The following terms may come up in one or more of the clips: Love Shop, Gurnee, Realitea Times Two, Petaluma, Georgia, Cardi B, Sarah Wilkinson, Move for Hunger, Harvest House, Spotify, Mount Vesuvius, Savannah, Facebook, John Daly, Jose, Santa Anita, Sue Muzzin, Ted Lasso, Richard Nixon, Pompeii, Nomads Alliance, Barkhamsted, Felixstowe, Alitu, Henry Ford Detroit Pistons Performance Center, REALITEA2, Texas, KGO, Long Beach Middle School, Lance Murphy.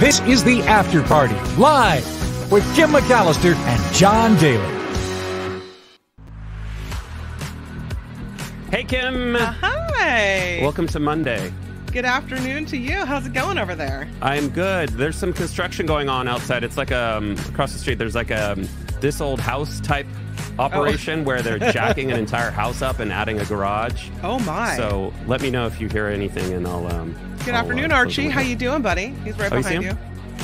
This is The After Party, live with Kim McAllister and John Daly. Hey, Kim. Hi. Welcome to Monday. Good afternoon to you. How's it going over there? I'm good. There's some construction going on outside. It's like across the street. There's like a this old house type operation where they're jacking an entire house up and adding a garage. Oh my! So let me know if you hear anything, and I'll. Good afternoon, Archie. How you doing, buddy? He's right behind you.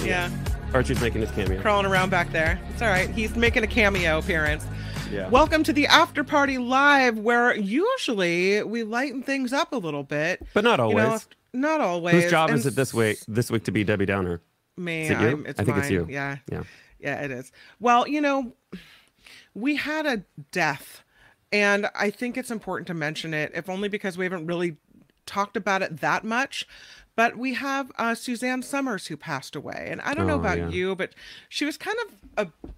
Yeah. Archie's making his cameo. Crawling around back there. It's all right. He's making a cameo appearance. Yeah. Welcome to the After Party Live, where usually we lighten things up a little bit, but not always. You know, not always. Whose job is it this week? This week to be Debbie Downer. Me. Is it you? I think it's you. Yeah. Yeah. Yeah, it is. Well, you know, we had a death, and I think it's important to mention it, if only because we haven't really talked about it that much. But we have Suzanne Somers, who passed away, and I don't know about you, but she was kind of a.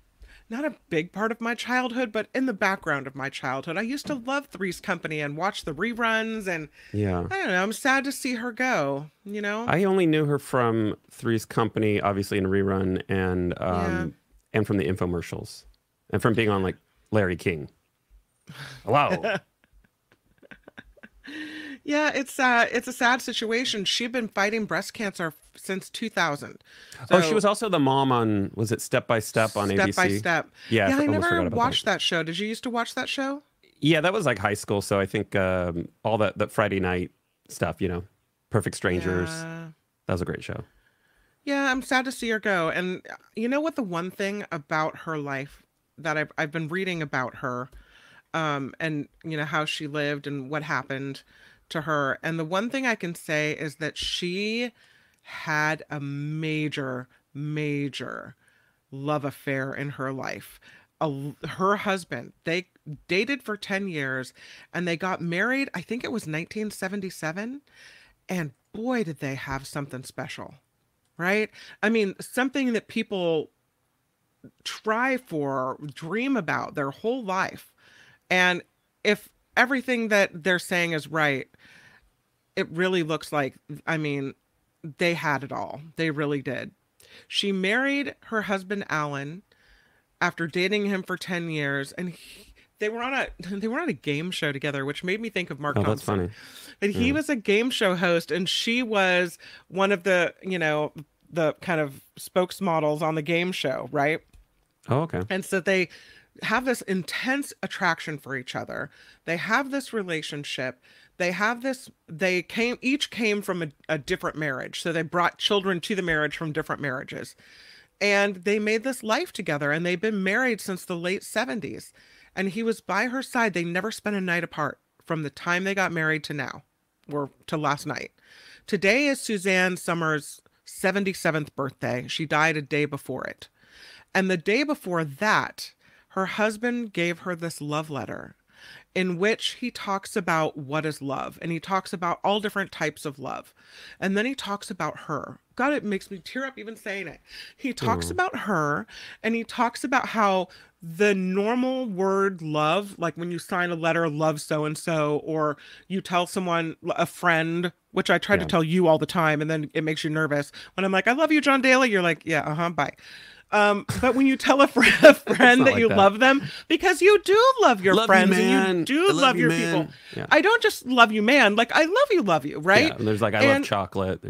Not a big part of my childhood, but in the background of my childhood. I used to love Three's Company and watch the reruns, and I don't know, I'm sad to see her go, you know? I only knew her from Three's Company, obviously in rerun, and from the infomercials, and from being on like Larry King. Hello. Yeah, it's a sad situation. She'd been fighting breast cancer since 2000. So, she was also the mom on, was it Step by Step on ABC? Step by Step. Yeah, I never watched that show. Did you used to watch that show? Yeah, that was like high school. So I think all that Friday night stuff, you know, Perfect Strangers. Yeah. That was a great show. Yeah, I'm sad to see her go. And you know what? The one thing about her life that I've been reading about her and, you know, how she lived and what happened to her, and the one thing I can say is that she had a major love affair in her life. Her husband, they dated for 10 years and they got married, I think it was 1977, and boy did they have something special, right? I mean, something that people try for, dream about their whole life. And if everything that they're saying is right, it really looks like, I mean, they had it all. They really did. She married her husband, Alan, after dating him for 10 years. And they were on a game show together, which made me think of Mark Thompson. That's funny. And he was a game show host, and she was one of the, you know, the kind of spokesmodels on the game show. Right. Oh, okay. And so they have this intense attraction for each other. They have this relationship. They have this, they came, each came from a different marriage. So they brought children to the marriage from different marriages, and they made this life together, and they've been married since the late 70s. And he was by her side. They never spent a night apart from the time they got married to now, or to last night. Today is Suzanne Somers' 77th birthday. She died a day before it. And the day before that, her husband gave her this love letter in which he talks about what is love, and he talks about all different types of love. And then he talks about her. God, it makes me tear up even saying it. He talks about her, and he talks about how the normal word love, like when you sign a letter, love so-and-so, or you tell someone, a friend, which I try to tell you all the time, and then it makes you nervous. When I'm like, I love you, John Daly, you're like, yeah, bye. But when you tell a friend that like you love them, because you do love your friends, and you do love your people. Yeah. I don't just love you, man. Like, I love you, right? Yeah, there's like, I love chocolate.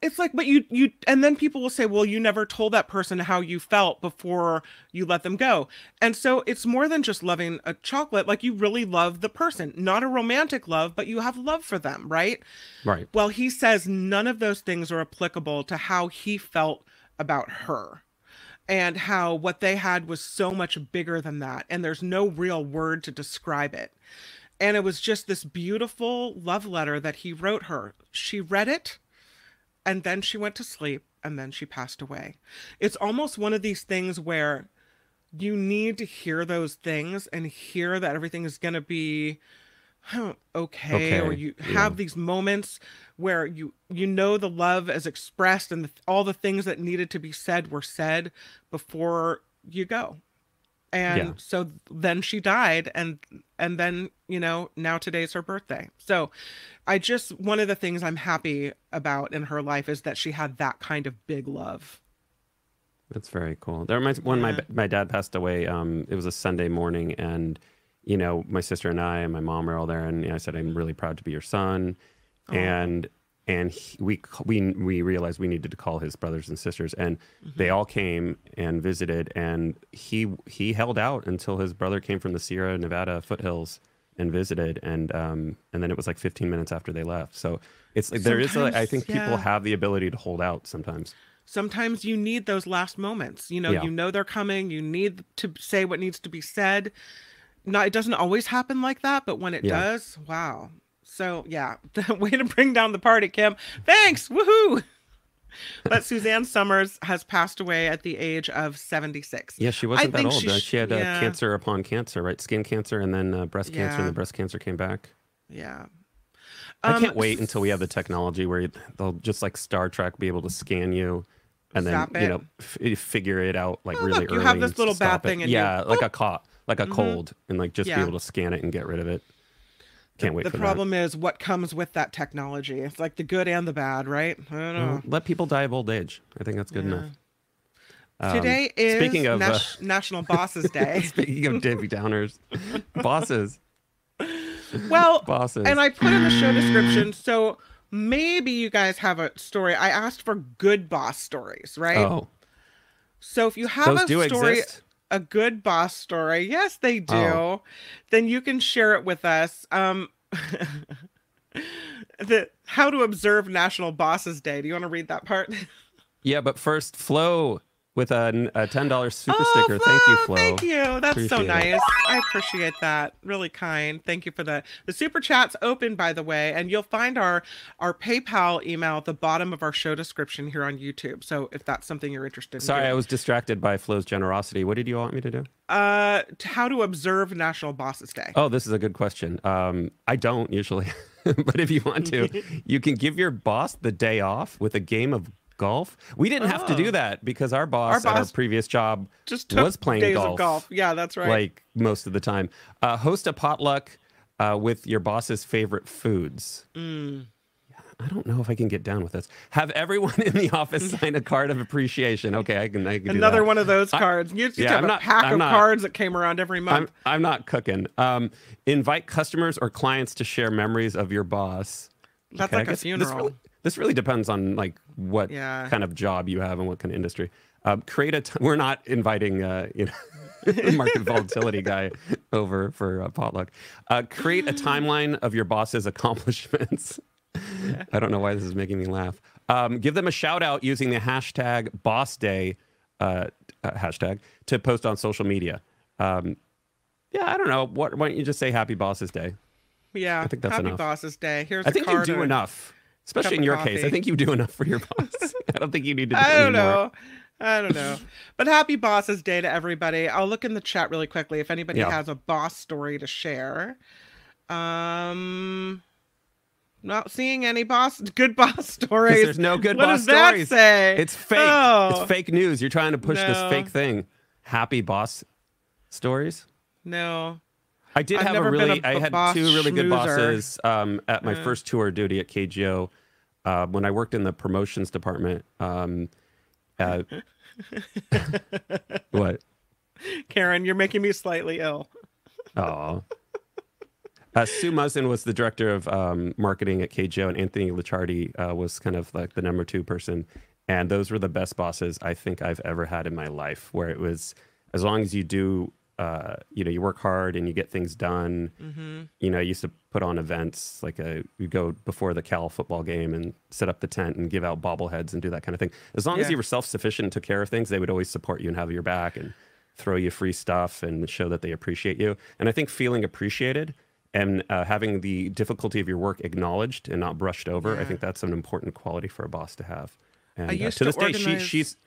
It's like, but you, and then people will say, well, you never told that person how you felt before you let them go. And so it's more than just loving a chocolate. Like, you really love the person, not a romantic love, but you have love for them, right? Right. Well, he says none of those things are applicable to how he felt about her, and how what they had was so much bigger than that. And there's no real word to describe it. And it was just this beautiful love letter that he wrote her. She read it, and then she went to sleep, and then she passed away. It's almost one of these things where you need to hear those things and hear that everything is going to be okay, or you have these moments where you know the love is expressed, and all the things that needed to be said were said before you go. And so then she died, and then, you know, now today's her birthday. So I just, one of the things I'm happy about in her life is that she had that kind of big love. That's very cool. That reminds me, when my dad passed away, it was a Sunday morning, and, you know, my sister and I and my mom were all there, and, you know, I said, I'm really proud to be your son. Oh. And he, we realized we needed to call his brothers and sisters, and they all came and visited, and he held out until his brother came from the Sierra Nevada foothills and visited, and then it was like 15 minutes after they left. So it's like, there is, I think people have the ability to hold out sometimes. Sometimes you need those last moments, you know, you know, they're coming, you need to say what needs to be said. Not, it doesn't always happen like that, but when it does, wow. So yeah, way to bring down the party, Kim. Thanks, woohoo! But Suzanne Somers has passed away at the age of 76. Yeah, she wasn't that old. She had cancer upon cancer, right? Skin cancer, and then breast cancer, and the breast cancer came back. Yeah. I can't wait until we have the technology where they'll just, like Star Trek, be able to scan you and then you know figure it out, like really early. You have this little bad thing, and like a cough, like a cold, and like just be able to scan it and get rid of it. Can't wait. The problem is what comes with that technology. It's like the good and the bad, right? I don't know. Let people die of old age. I think that's good enough. Today is speaking of National Bosses Day. Speaking of Debbie Downers, bosses. Well, bosses. And I put in the show description, so maybe you guys have a story. I asked for good boss stories, right? Oh. So if you have a story, a good boss story, yes they do, then you can share it with us. How to observe National Bosses Day. Do you want to read that part? Yeah, but first, Flo with a $10 super sticker. Flo, thank you, Flo. Thank you. That's appreciate so nice. It. I appreciate that. Really kind. Thank you for the super chat's open, by the way, and you'll find our PayPal email at the bottom of our show description here on YouTube. So if that's something you're interested in. Sorry, I was distracted by Flo's generosity. What did you want me to do? How to observe National Bosses Day. Oh, this is a good question. I don't usually, but if you want to, you can give your boss the day off with a game of golf. We didn't have to do that because our boss at our previous job just was playing golf. Yeah, that's right. Like most of the time. Host a potluck with your boss's favorite foods. I don't know if I can get down with this. Have everyone in the office sign a card of appreciation. Okay, I can another do that. One of those cards. You used to have a pack of cards that came around every month. I'm not cooking. Invite customers or clients to share memories of your boss. That's okay, like a funeral. This really depends on like what kind of job you have and what kind of industry. Create we're not inviting you know, market volatility guy over for a potluck. Create a timeline of your boss's accomplishments. I don't know why this is making me laugh. Give them a shout out using the hashtag Boss Day hashtag to post on social media. Yeah, I don't know. Why don't you just say Happy Bosses Day? Yeah, I think that's Happy enough. Bosses Day. Here's I think you do enough. Especially in your case, I think you do enough for your boss. I don't think you need to do anymore. I don't know. But happy Bosses Day to everybody. I'll look in the chat really quickly if anybody has a boss story to share. Not seeing any good boss stories. There's no good boss stories. What does that say? It's fake. Oh. It's fake news. You're trying to push this fake thing. Happy boss stories? No. I did have two really good bosses at my first tour duty at KGO when I worked in the promotions department. What? Karen, you're making me slightly ill. Oh. Sue Muzzin was the director of marketing at KGO, and Anthony Lichardi was kind of like the number two person. And those were the best bosses I think I've ever had in my life, where it was as long as you do you know, you work hard and you get things done. You know, I used to put on events like you go before the Cal football game and set up the tent and give out bobbleheads and do that kind of thing. As long as you were self-sufficient and took care of things, they would always support you and have your back and throw you free stuff and show that they appreciate you. And I think feeling appreciated and having the difficulty of your work acknowledged and not brushed over, I think that's an important quality for a boss to have. And to this day,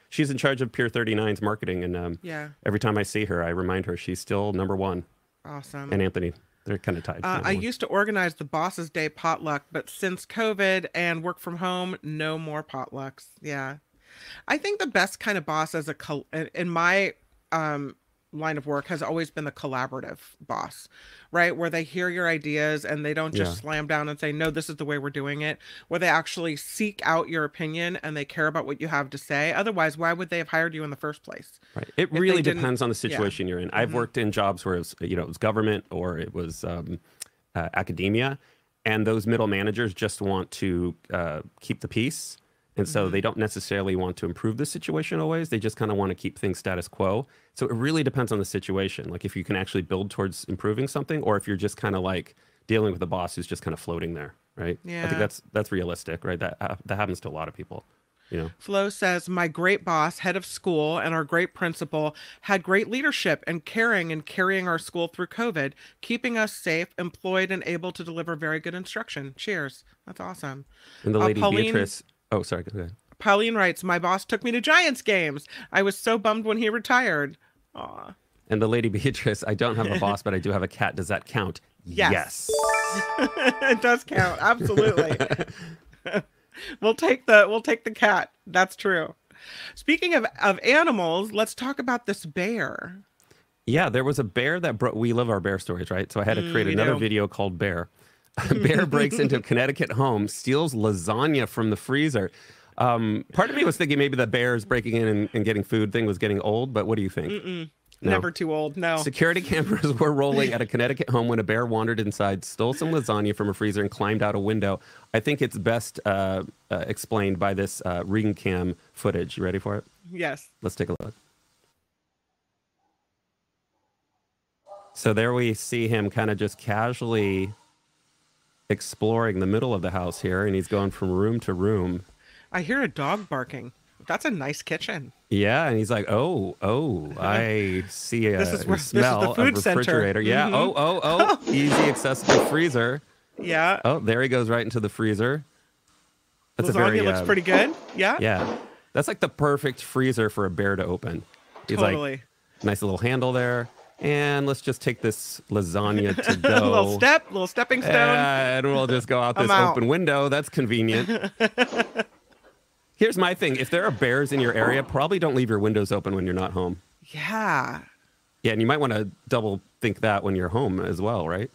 she's in charge of Pier 39's marketing, and every time I see her, I remind her she's still number one. Awesome. And Anthony, they're kind of tied. I used to organize the Bosses Day potluck, but since COVID and work from home, no more potlucks. Yeah, I think the best kind of boss in my line of work has always been the collaborative boss, right? Where they hear your ideas and they don't just slam down and say, no, this is the way we're doing it, where they actually seek out your opinion and they care about what you have to say. Otherwise, why would they have hired you in the first place? Right. It really depends on the situation you're in. I've worked in jobs where it was, you know, it was government or it was academia, and those middle managers just want to keep the peace. And so they don't necessarily want to improve the situation always. They just kind of want to keep things status quo. So it really depends on the situation. Like if you can actually build towards improving something, or if you're just kind of like dealing with a boss who's just kind of floating there, right? Yeah. I think that's realistic, right? That happens to a lot of people. You know. Flo says, my great boss, head of school, and our great principal had great leadership and caring and carrying our school through COVID, keeping us safe, employed, and able to deliver very good instruction. Cheers. That's awesome. And the lady Beatrice... Oh, sorry. Go ahead. Pauline writes, my boss took me to Giants games. I was so bummed when he retired. Aw. And the lady Beatrice, I don't have a boss, but I do have a cat. Does that count? Yes. It does count. Absolutely. We'll take the cat. That's true. Speaking of animals, let's talk about this bear. Yeah, there was a bear that broke. We love our bear stories, right? So I had to create another video called Bear. A bear breaks into a Connecticut home, steals lasagna from the freezer. Part of me was thinking maybe the bear's breaking in and getting food thing was getting old, but what do you think? No. Never too old, no. Security cameras were rolling at a Connecticut home when a bear wandered inside, stole some lasagna from a freezer, and climbed out a window. I think it's best explained by this Ring cam footage. You ready for it? Yes. Let's take a look. So there we see him kind of just casually... exploring the middle of the house here, and he's going from room to room. I hear a dog barking. That's a nice kitchen. Yeah, and he's like, oh, I see a smell of refrigerator. Yeah, oh, easy accessible freezer. Yeah. Oh, there he goes right into the freezer. That's lasagna looks pretty good. Yeah. Yeah, that's like the perfect freezer for a bear to open. He's like, nice little handle there. And let's just take this lasagna to go. Little stepping stone. And we'll just go out this open window. That's convenient. Here's my thing. If there are bears in your area, probably don't leave your windows open when you're not home. Yeah. Yeah, and you might want to double think that when you're home as well, right?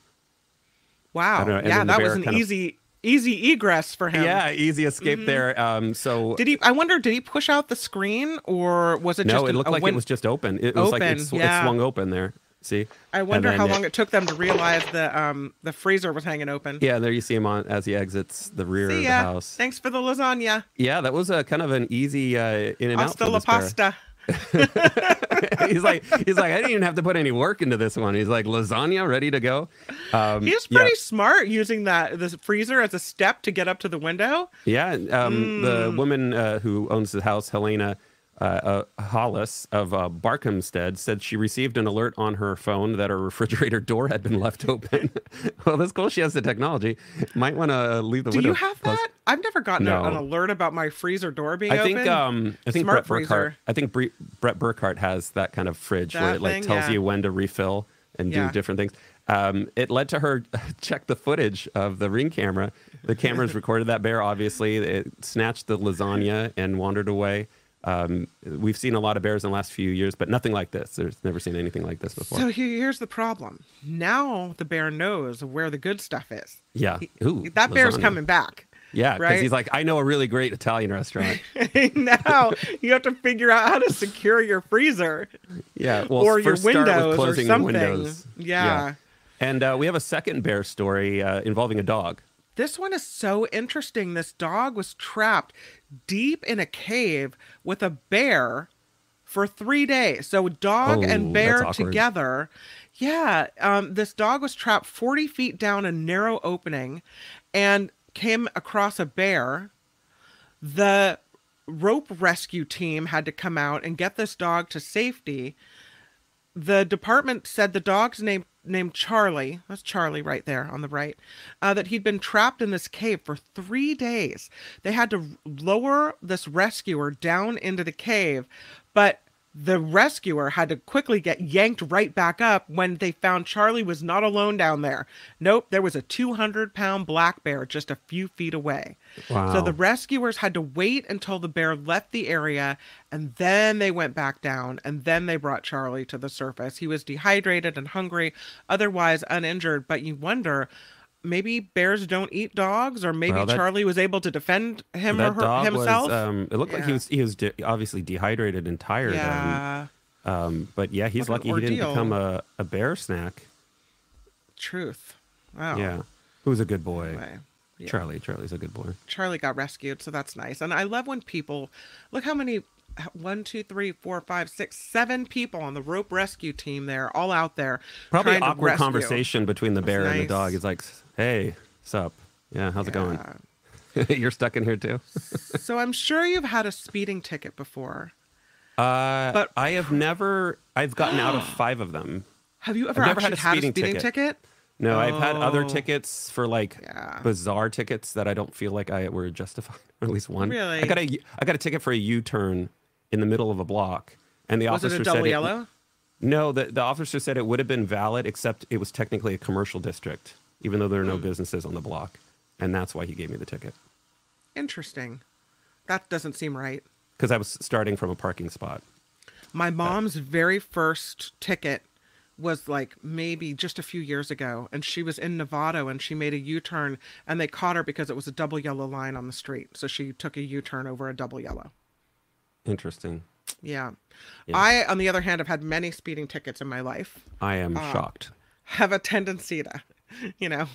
Wow. Yeah, that was an easy egress for him. Yeah, easy escape there. So did he? I wonder, did he push out the screen, or was it? No, just it looked like it was just open. It was like it swung open there. See, I wonder how long it took them to realize the freezer was hanging open. Yeah, there you see him on as he exits the rear of the house. Thanks for the lasagna. Yeah, that was a kind of an easy in and out. Hasta la pasta. he's like I didn't even have to put any work into this one. He's like, lasagna ready to go. He's pretty smart using the freezer as a step to get up to the window. The woman who owns the house, Helena Hollis of Barkhamsted, said she received an alert on her phone that her refrigerator door had been left open. Well, that's cool. She has the technology. Might want to leave the window. Do you have that? I've never gotten an alert about my freezer door being open. I think Brett Burkhart has that kind of fridge where it tells you when to refill and do different things. It led to her check the footage of the Ring camera. The cameras recorded that bear, obviously. It snatched the lasagna and wandered away. We've seen a lot of bears in the last few years, but nothing like this. There's never seen anything like this before. So here's the problem. Now the bear knows where the good stuff is. Yeah. That bear's coming back. Yeah, because he's like, I know a really great Italian restaurant. Now you have to figure out how to secure your freezer. Yeah. Well, or first your windows, start with closing or something. Windows. Yeah. And we have a second bear story involving a dog. This one is so interesting. This dog was trapped deep in a cave with a bear for 3 days. So dog and bear together. Yeah. This dog was trapped 40 feet down a narrow opening and came across a bear. The rope rescue team had to come out and get this dog to safety. The department said the dog's named Charlie, that's Charlie right there on the right, that he'd been trapped in this cave for 3 days. They had to lower this rescuer down into the cave, but The rescuer had to quickly get yanked right back up when they found Charlie was not alone down there. Nope, there was a 200-pound black bear just a few feet away. Wow. So the rescuers had to wait until the bear left the area, and then they went back down, and then they brought Charlie to the surface. He was dehydrated and hungry, otherwise uninjured, but you wonder... Maybe bears don't eat dogs, or maybe Charlie was able to defend him or himself. It looked like he was obviously dehydrated and tired. Yeah. But yeah, he's lucky he didn't become a bear snack. Truth. Wow. Yeah. Who's a good boy? Anyway. Yeah. Charlie's a good boy. Charlie got rescued, so that's nice. And I love when people look how many 7 people on the rope rescue team there, all out there. Probably an awkward conversation between the bear and the dog. It's like, hey, sup? Yeah, how's it going? You're stuck in here too? So I'm sure you've had a speeding ticket before. But I have never, I've gotten out of 5 of them. Have you ever actually had a speeding ticket? No, I've had other tickets for like bizarre tickets that I don't feel like I were justified, or at least one. Really? I got a ticket for a U-turn in the middle of a block, and the officer said, "Was it a double yellow?" No, the officer said it would have been valid, except it was technically a commercial district, even though there are no businesses on the block, and that's why he gave me the ticket. Interesting. That doesn't seem right. Because I was starting from a parking spot. My mom's very first ticket was like maybe just a few years ago, and she was in Nevada and she made a U-turn, and they caught her because it was a double yellow line on the street, so she took a U-turn over a double yellow. Interesting. Yeah. I, on the other hand, have had many speeding tickets in my life. I am shocked. Have a tendency to, you know,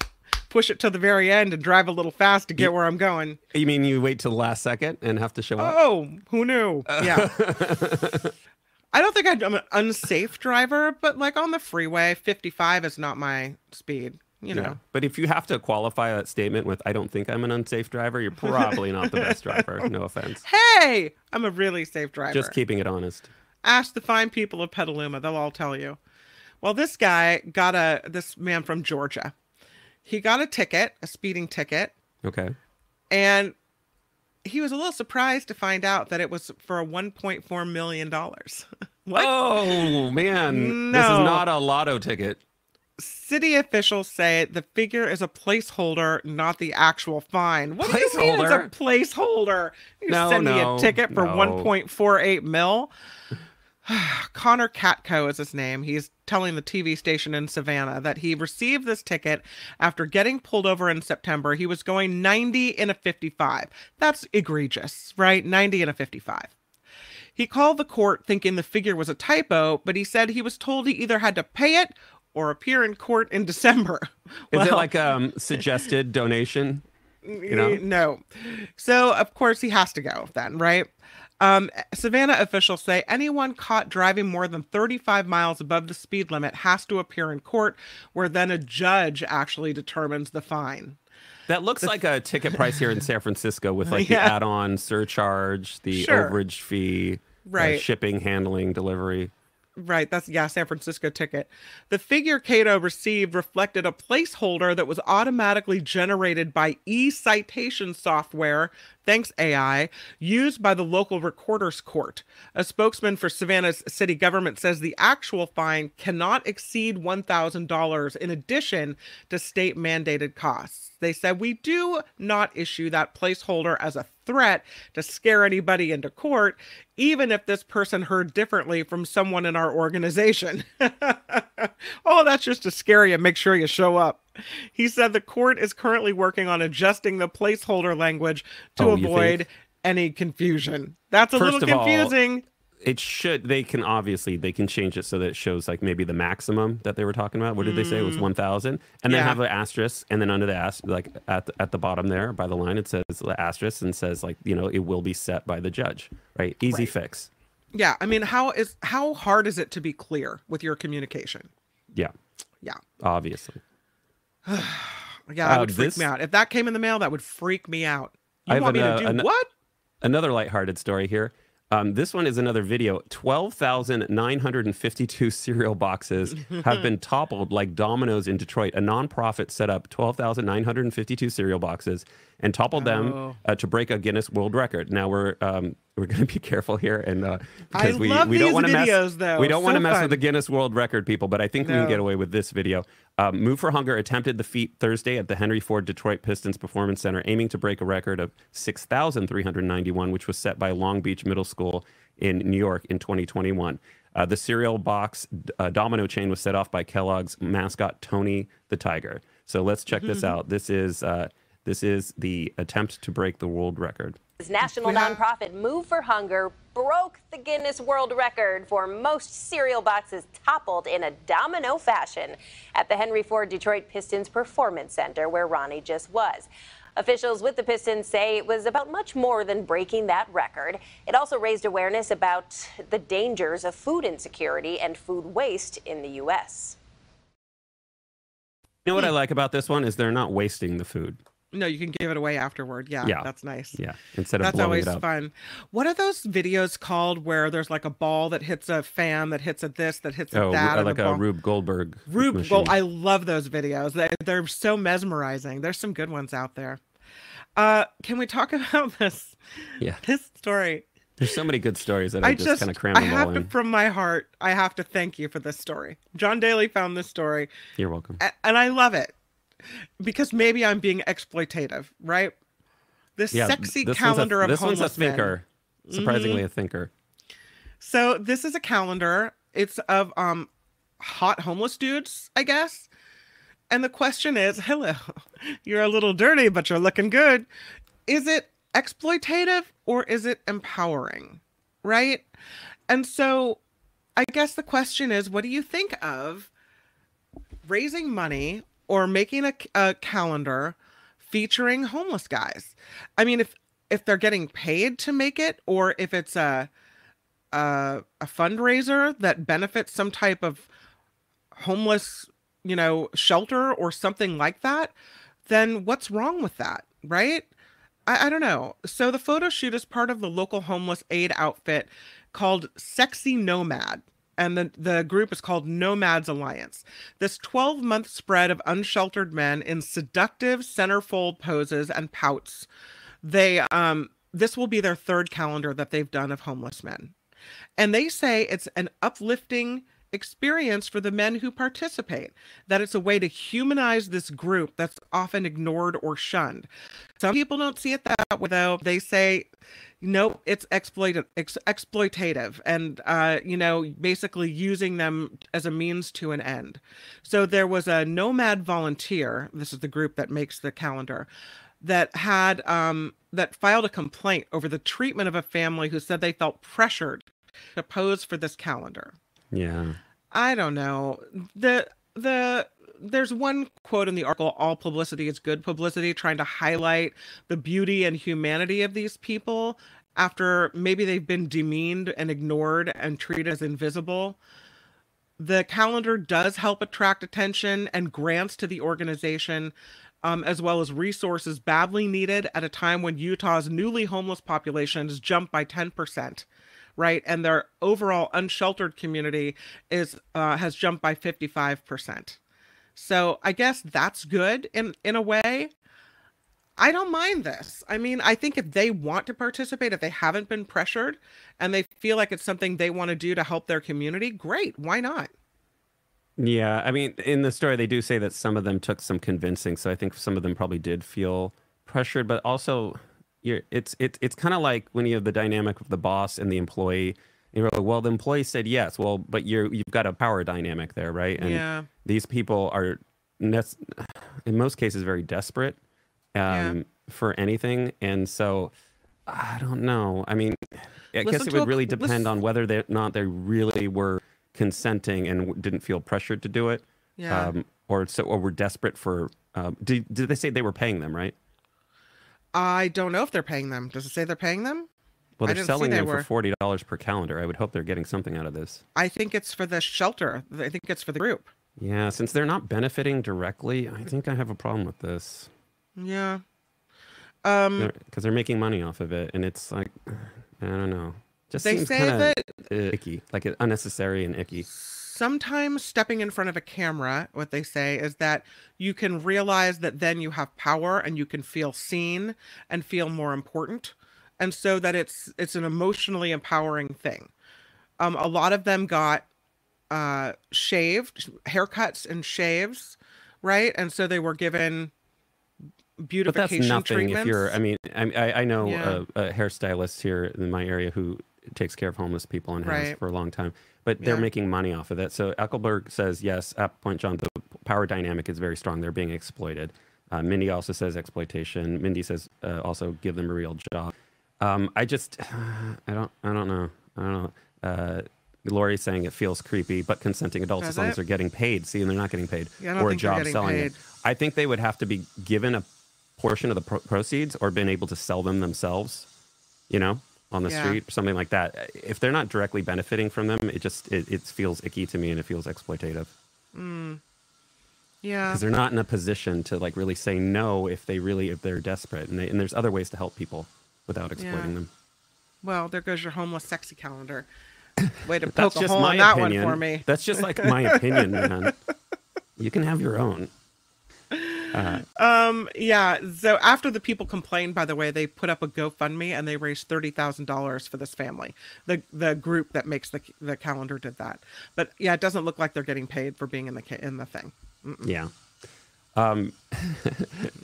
push it to the very end and drive a little fast to get where I'm going. You mean you wait till the last second and have to show up? Oh, who knew? Yeah. I don't think I'm an unsafe driver, but like on the freeway, 55 is not my speed, you know. Yeah. But if you have to qualify that statement with, I don't think I'm an unsafe driver, you're probably not the best driver. No offense. Hey, I'm a really safe driver. Just keeping it honest. Ask the fine people of Petaluma. They'll all tell you. Well, this guy got this man from Georgia. He got a ticket, a speeding ticket. Okay. And he was a little surprised to find out that it was for $1.4 million. What? Oh, man. No. This is not a lotto ticket. City officials say the figure is a placeholder, not the actual fine. What do you mean it's a placeholder? You send me a ticket for 1.48 mil? Connor Katko is his name. He's telling the TV station in Savannah that he received this ticket after getting pulled over in September. He was going 90 in a 55. That's egregious, right? 90 in a 55. He called the court thinking the figure was a typo, but he said he was told he either had to pay it or appear in court in December. Well, is it like suggested donation? You know? No. So, of course, he has to go then, right? Savannah officials say anyone caught driving more than 35 miles above the speed limit has to appear in court, where then a judge actually determines the fine. That looks like a ticket price here in San Francisco with like the add-on surcharge, the overage fee, shipping, handling, delivery. Right. That's San Francisco ticket. The figure Cato received reflected a placeholder that was automatically generated by e-citation software, thanks AI, used by the local recorder's court. A spokesman for Savannah's city government says the actual fine cannot exceed $1,000 in addition to state mandated costs. They said, we do not issue that placeholder as a threat to scare anybody into court, even if this person heard differently from someone in our organization. Oh, that's just to scare you. Make sure you show up. He said the court is currently working on adjusting the placeholder language to avoid any confusion. That's a little confusing. It should, they can change it so that it shows like maybe the maximum that they were talking about. What did they say? It was 1,000. And then have an asterisk. And then under the asterisk, like at the bottom there by the line, it says the asterisk and says like, you know, it will be set by the judge, right? Easy fix. Yeah. I mean, how hard is it to be clear with your communication? Yeah. Yeah. Obviously. Yeah. That would freak me out. If that came in the mail, that would freak me out. You want me to do what? Another lighthearted story here. This one is another video. 12,952 cereal boxes have been toppled like dominoes in Detroit. A nonprofit set up 12,952 cereal boxes and toppled them to break a Guinness World Record. Now we're We're going to be careful here, and because we don't want to mess with the Guinness World Record, people, but I think we can get away with this video. Move for Hunger attempted the feat Thursday at the Henry Ford Detroit Pistons Performance Center, aiming to break a record of 6,391, which was set by Long Beach Middle School in New York in 2021. The cereal box domino chain was set off by Kellogg's mascot, Tony the Tiger. So let's check this out. This is the attempt to break the world record. His national nonprofit Move for Hunger broke the Guinness World Record for most cereal boxes toppled in a domino fashion at the Henry Ford Detroit Pistons Performance Center, where Ronnie just was. Officials with the Pistons say it was about much more than breaking that record. It also raised awareness about the dangers of food insecurity and food waste in the U.S. You know what I like about this one is they're not wasting the food. No, you can give it away afterward. Yeah, that's nice. Yeah, instead of blowing it up. That's always fun. What are those videos called where there's like a ball that hits a fan, that hits a this, that hits a that? Like a Rube Goldberg. I love those videos. They're so mesmerizing. There's some good ones out there. Can we talk about this? Yeah. This story. There's so many good stories that I just kind of crammed them all in. From my heart, I have to thank you for this story. John Daly found this story. You're welcome. And I love it. Because maybe I'm being exploitative, right? This sexy calendar of homeless men. This one's a thinker. Surprisingly a thinker. So this is a calendar. It's of hot homeless dudes, I guess. And the question is, hello, you're a little dirty, but you're looking good. Is it exploitative or is it empowering, right? And so I guess the question is, what do you think of raising money or making a calendar featuring homeless guys? I mean, if they're getting paid to make it, or if it's a fundraiser that benefits some type of homeless, you know, shelter or something like that, then what's wrong with that, right? I don't know. So the photo shoot is part of the local homeless aid outfit called Sexy Nomad. And the group is called Nomads Alliance. This 12-month spread of unsheltered men in seductive centerfold poses and pouts. They this will be their third calendar that they've done of homeless men. And they say it's an uplifting experience for the men who participate, that it's a way to humanize this group that's often ignored or shunned. Some people don't see it that way, though. They say, no, it's exploitative and, you know, basically using them as a means to an end. So there was a nomad volunteer, this is the group that makes the calendar, that had that filed a complaint over the treatment of a family who said they felt pressured to pose for this calendar. Yeah, I don't know. There's one quote in the article, all publicity is good publicity, trying to highlight the beauty and humanity of these people after maybe they've been demeaned and ignored and treated as invisible. The calendar does help attract attention and grants to the organization, as well as resources badly needed at a time when Utah's newly homeless populations jumped by 10%. Right, and their overall unsheltered community is has jumped by 55%. So I guess that's good in a way. I don't mind this. I mean, I think if they want to participate, if they haven't been pressured, and they feel like it's something they want to do to help their community, great. Why not? Yeah, I mean, in the story, they do say that some of them took some convincing. So I think some of them probably did feel pressured, but also, it's kind of like when you have the dynamic of the boss and the employee. You're like, well, the employee said yes. Well, but you've got a power dynamic there, right? And these people are, in most cases, very desperate for anything. And so, I don't know. I mean, I guess it would really depend on whether or not they really were consenting and didn't feel pressured to do it, or were desperate for. Did they say they were paying them, right? I don't know if they're paying them. Does it say they're paying them? Well, they're selling them for $40 per calendar. I would hope they're getting something out of this. I think it's for the shelter. I think it's for the group. Yeah, since they're not benefiting directly, I think I have a problem with this. Yeah. Because they're making money off of it, and it's like, I don't know. Just seems kind of icky, like unnecessary and icky. Sometimes stepping in front of a camera, what they say is that you can realize that then you have power and you can feel seen and feel more important. and so that it's an emotionally empowering thing. A lot of them got shaved, haircuts and shaves, right? And so they were given beautification treatments. If you're, I know a hairstylist here in my area who takes care of homeless people and has for a long time, but they're making money off of that. So Eckelberg says, yes, at Point John, the power dynamic is very strong. They're being exploited. Mindy also says exploitation. Mindy says also give them a real job. I just, I don't know. Lori's saying it feels creepy, but consenting adults, as long as they're getting paid. See, and they're not getting paid, or a job selling it. I think they would have to be given a portion of the proceeds or been able to sell them themselves, you know, on the street or something like that. If they're not directly benefiting from them, it just, it feels icky to me, and it feels exploitative. Mm. Yeah. Because they're not in a position to like really say no if they really, if they're desperate, and there's other ways to help people without exploiting them. Well, there goes your homeless sexy calendar. Way to poke a hole in that one for me. That's just like my opinion, man. You can have your own. Yeah. So after the people complained, by the way, they put up a GoFundMe and they raised $30,000 for this family. The group that makes the calendar did that. But yeah, it doesn't look like they're getting paid for being in the thing. Mm-mm. Yeah.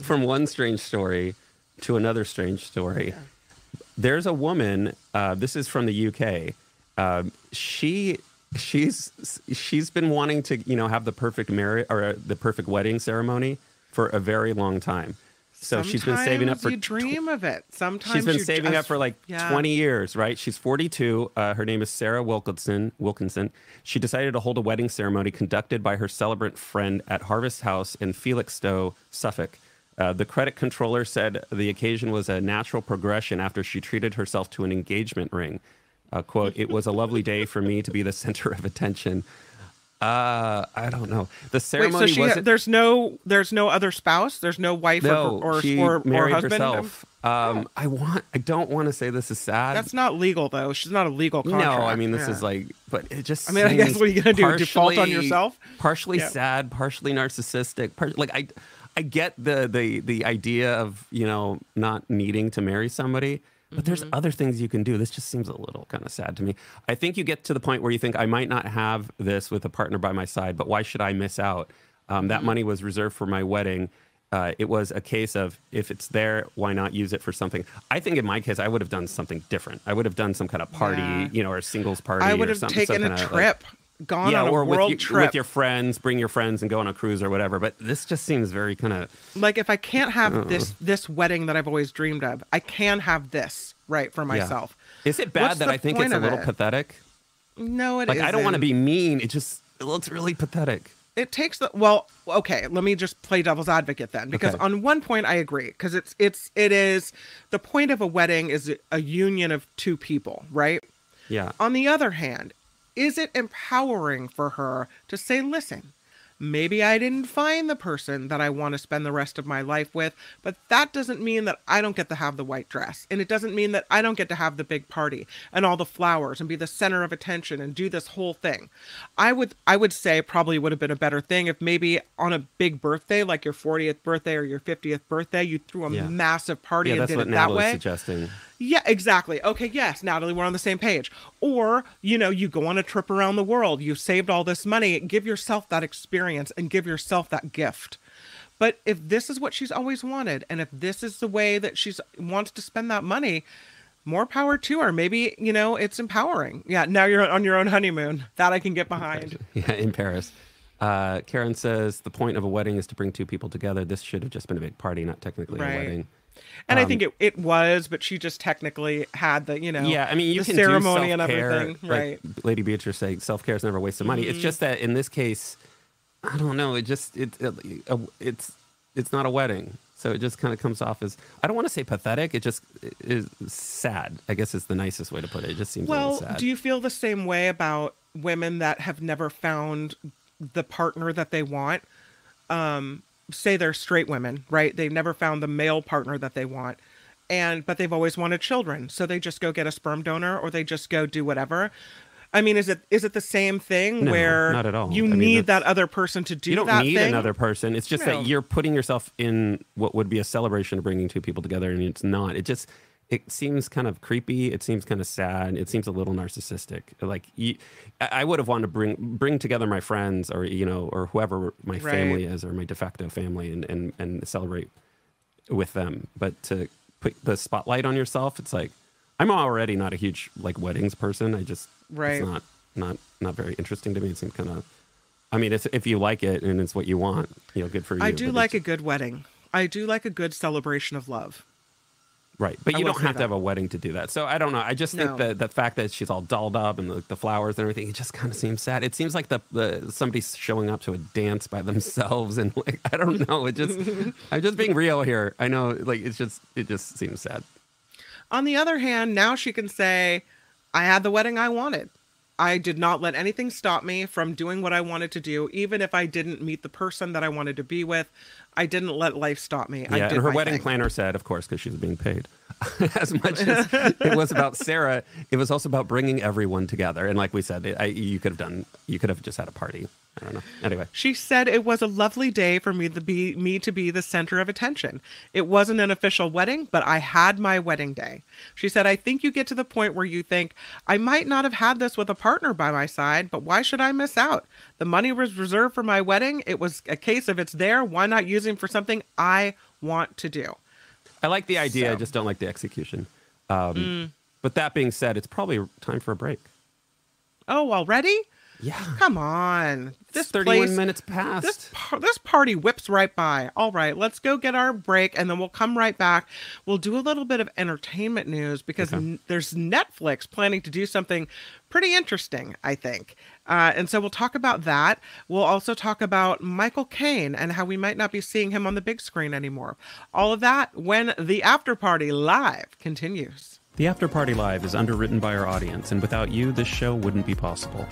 From one strange story to another strange story. Yeah. There's a woman. This is from the UK. She's been wanting to, you know, have the perfect marriage or the perfect wedding ceremony for a very long time. So sometimes she's been saving up for. You dream of it. Sometimes she's been saving up for like 20 years, right? She's 42. Her name is Sarah Wilkinson. She decided to hold a wedding ceremony conducted by her celebrant friend at Harvest House in Felixstowe, Suffolk. The credit controller said the occasion was a natural progression after she treated herself to an engagement ring. Quote, it was a lovely day for me to be the center of attention. I don't know. The ceremony wasn't... There's no other spouse? There's no wife or husband? Herself. I don't want to say this is sad. That's not legal, though. She's not a legal contract. No, I mean, this is like... But it just seems I guess what are you going to do? Default on yourself? Partially sad, partially narcissistic. I get the idea of, you know, not needing to marry somebody, but there's other things you can do. This just seems a little kind of sad to me. I think you get to the point where you think, I might not have this with a partner by my side, but why should I miss out? That money was reserved for my wedding. It was a case of, if it's there, why not use it for something? I think in my case, I would have done something different. I would have done some kind of party, you know, or a singles party. I would have taken a trip. Gone on a world trip with your friends, bring your friends and go on a cruise or whatever. But this just seems very kind of like, if I can't have this wedding that I've always dreamed of, I can have this right for myself. Yeah. Is it bad that I think it's a little pathetic? No, it isn't. I don't want to be mean. It just looks really pathetic. It takes the okay. Let me just play devil's advocate then, because on one point I agree, because it is the point of a wedding is a union of two people, right? Yeah. On the other hand, is it empowering for her to say, listen, maybe I didn't find the person that I want to spend the rest of my life with, but that doesn't mean that I don't get to have the white dress. And it doesn't mean that I don't get to have the big party and all the flowers and be the center of attention and do this whole thing. I would say probably would have been a better thing if maybe on a big birthday, like your 40th birthday or your 50th birthday, you threw a massive party and did it that way. Suggesting. Yeah, exactly. Okay, yes, Natalie, we're on the same page. Or, you know, you go on a trip around the world, you saved all this money, give yourself that experience and give yourself that gift. But if this is what she's always wanted, and if this is the way that she wants to spend that money, more power to her. Maybe, you know, it's empowering. Yeah, now you're on your own honeymoon. That I can get behind. Yeah, in Paris. Karen says, the point of a wedding is to bring two people together. This should have just been a big party, not technically a wedding. And I think it was, but she just technically had the, you know, I mean, you can ceremony do and everything. Like right. Lady Beatrice saying self-care is never a waste of money. It's just that in this case, I don't know. It just, it's not a wedding. So it just kind of comes off as, I don't want to say pathetic. It just is sad, I guess is the nicest way to put it. It just seems a little sad. Well, do you feel the same way about women that have never found the partner that they want? Say they're straight women, right? They've never found the male partner that they want, but they've always wanted children. So they just go get a sperm donor, or they just go do whatever. I mean, is it the same thing? No, where not at all. You need that other person to do that thing? You don't need another person. It's just that you're putting yourself in what would be a celebration of bringing two people together, and it's not. It just it seems kind of creepy. It seems kind of sad. It seems a little narcissistic. Like, I would have wanted to bring together my friends or, you know, or whoever my family is or my de facto family and celebrate with them. But to put the spotlight on yourself, it's like, I'm already not a huge like weddings person. I just, it's not very interesting to me. It seems kind of, I mean, it's, if you like it and it's what you want, you know, good for you. I do like a good wedding. I do like a good celebration of love. Right. But you don't have to have a wedding to do that. So I don't know. I just think that the fact that she's all dolled up and the flowers and everything, it just kind of seems sad. It seems like the somebody's showing up to a dance by themselves. And like, I don't know. It just, I'm just being real here. I know, like, it's just, it just seems sad. On the other hand, now she can say, I had the wedding I wanted. I did not let anything stop me from doing what I wanted to do, even if I didn't meet the person that I wanted to be with. I didn't let life stop me. Yeah, I did and her wedding planner said, of course, because she was being paid. As much as it was about Sarah, it was also about bringing everyone together. And like we said, you could have just had a party. I don't know. Anyway, she said it was a lovely day for me to be the center of attention. It wasn't an official wedding, but I had my wedding day. She said, I think you get to the point where you think I might not have had this with a partner by my side, but why should I miss out? The money was reserved for my wedding. It was a case of it's there. Why not use it for something I want to do? I like the idea. I just don't like the execution. But that being said, it's probably time for a break. Oh, already? Yeah. Come on. This 31 minutes past. This party whips right by. All right, let's go get our break, and then we'll come right back. We'll do a little bit of entertainment news because there's Netflix planning to do something pretty interesting, I think. And so we'll talk about that. We'll also talk about Michael Caine and how we might not be seeing him on the big screen anymore. All of that when the After Party Live continues. The After Party Live is underwritten by our audience, and without you, this show wouldn't be possible.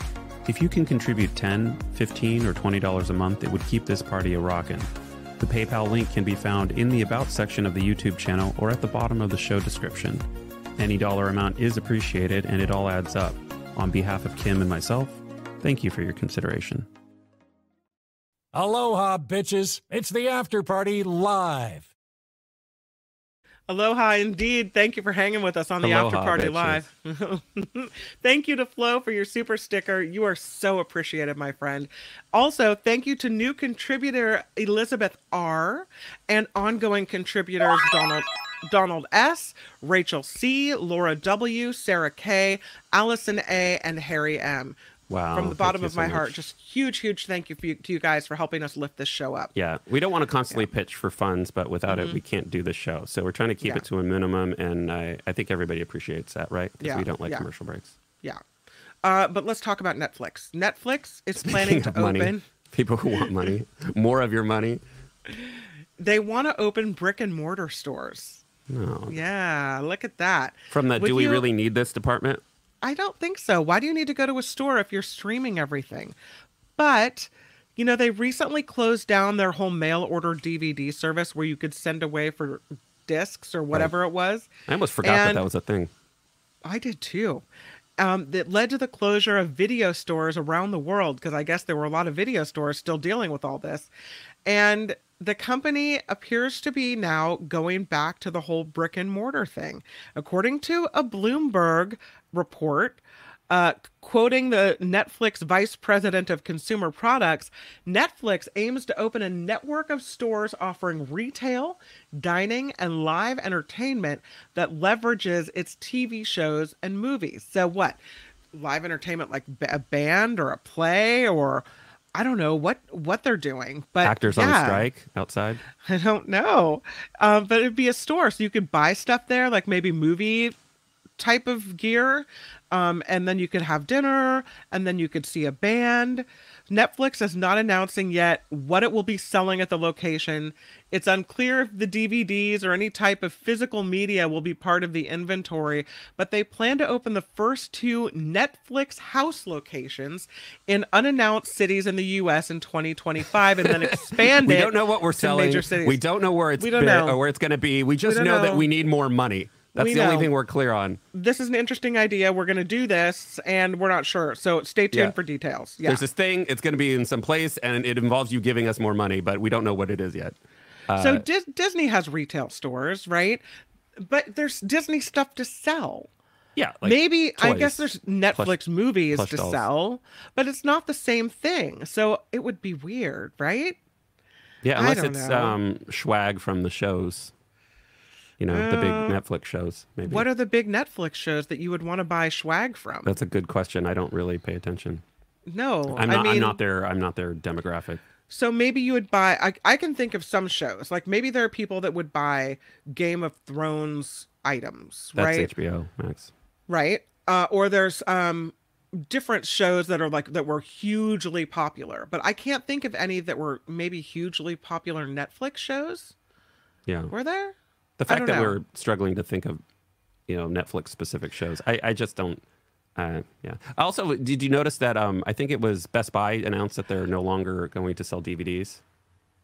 If you can contribute $10, $15, or $20 a month, it would keep this party a-rockin'. The PayPal link can be found in the About section of the YouTube channel or at the bottom of the show description. Any dollar amount is appreciated, and it all adds up. On behalf of Kim and myself, thank you for your consideration. Aloha, bitches. It's the After Party Live. Aloha, indeed. Thank you for hanging with us on the After Party Live. Thank you to Flo for your super sticker. You are so appreciated, my friend. Also, thank you to new contributor Elizabeth R. and ongoing contributors Donald S., Rachel C., Laura W., Sarah K., Allison A., and Harry M. Wow. From the bottom of my heart, just huge thank you to you guys for helping us lift this show up. Yeah, we don't want to constantly pitch for funds, but without it, we can't do this show. So we're trying to keep it to a minimum, and I think everybody appreciates that, right? Because we don't like commercial breaks. Yeah. But let's talk about Netflix. Netflix is planning to open... People who want money. More of your money. They want to open brick-and-mortar stores. No. Yeah, look at that. From the do we really need this department? I don't think so. Why do you need to go to a store if you're streaming everything? But, you know, they recently closed down their whole mail order DVD service where you could send away for discs or whatever it was. I almost forgot that was a thing. I did too. That led to the closure of video stores around the world because I guess there were a lot of video stores still dealing with all this. And the company appears to be now going back to the whole brick and mortar thing. According to a Bloomberg report, quoting the Netflix vice president of consumer products, Netflix aims to open a network of stores offering retail, dining, and live entertainment that leverages its TV shows and movies. So what? Live entertainment like a band or a play or... I don't know what they're doing, but actors on strike outside. I don't know, but it'd be a store, so you could buy stuff there, like maybe movie type of gear, and then you could have dinner, and then you could see a band. Netflix is not announcing yet what it will be selling at the location. It's unclear if the DVDs or any type of physical media will be part of the inventory, but they plan to open the first two Netflix house locations in unannounced cities in the U.S. in 2025 and then expand it. We don't know what we're selling. Major cities. We don't know where it's been or where it's going to be. We just know that we need more money. That's the only thing we're clear on. This is an interesting idea. We're going to do this, and we're not sure. So stay tuned for details. Yeah. There's this thing. It's going to be in some place, and it involves you giving us more money, but we don't know what it is yet. So Disney has retail stores, right? But there's Disney stuff to sell. Yeah. Like maybe toys. I guess there's Netflix movies to sell, but it's not the same thing. So it would be weird, right? Yeah, unless it's swag from the shows. You know, the big Netflix shows. Maybe. What are the big Netflix shows that you would want to buy swag from? That's a good question. I don't really pay attention. No, I'm not their demographic. So maybe you would buy. I can think of some shows, like maybe there are people that would buy Game of Thrones items, that's right? That's HBO Max, right? Or there's different shows that are like that were hugely popular, but I can't think of any that were maybe hugely popular Netflix shows. Yeah, were there? The fact that we're struggling to think of, you know, Netflix specific shows, I just don't. Yeah. Also, did you notice that I think it was Best Buy announced that they're no longer going to sell DVDs?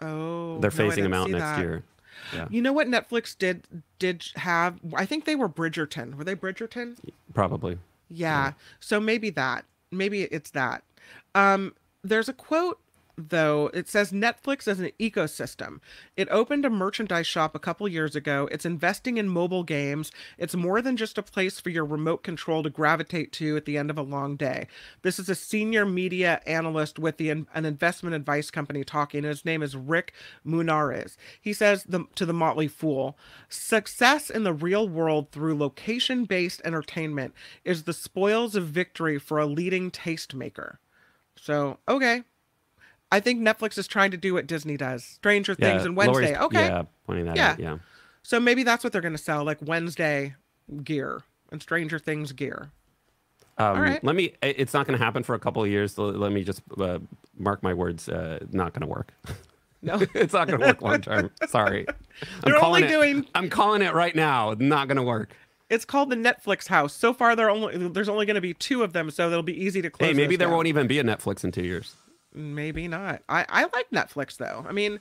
Oh, they're phasing them out next year. Yeah. You know what Netflix did have? I think they were Bridgerton. Were they Bridgerton? Probably. Yeah. So maybe that. Maybe it's that. There's a quote though. It says Netflix is an ecosystem. It opened a merchandise shop a couple years ago. It's investing in mobile games. It's more than just a place for your remote control to gravitate to at the end of a long day. This is a senior media analyst with an investment advice company talking. His name is Rick Munares. He says to the Motley Fool, success in the real world through location-based entertainment is the spoils of victory for a leading tastemaker. So, okay. I think Netflix is trying to do what Disney does. Stranger Things and Wednesday. Lori's, okay. Yeah, pointing that out. Yeah. So maybe that's what they're going to sell, like Wednesday gear and Stranger Things gear. All right. It's not going to happen for a couple of years. Let me just mark my words. Not going to work. No. It's not going to work long term. Sorry. I'm calling it right now. Not going to work. It's called the Netflix house. So far, there's only going to be two of them, so they'll be easy to close. Hey, maybe there won't even be a Netflix in 2 years. Maybe not. I like Netflix though. I mean,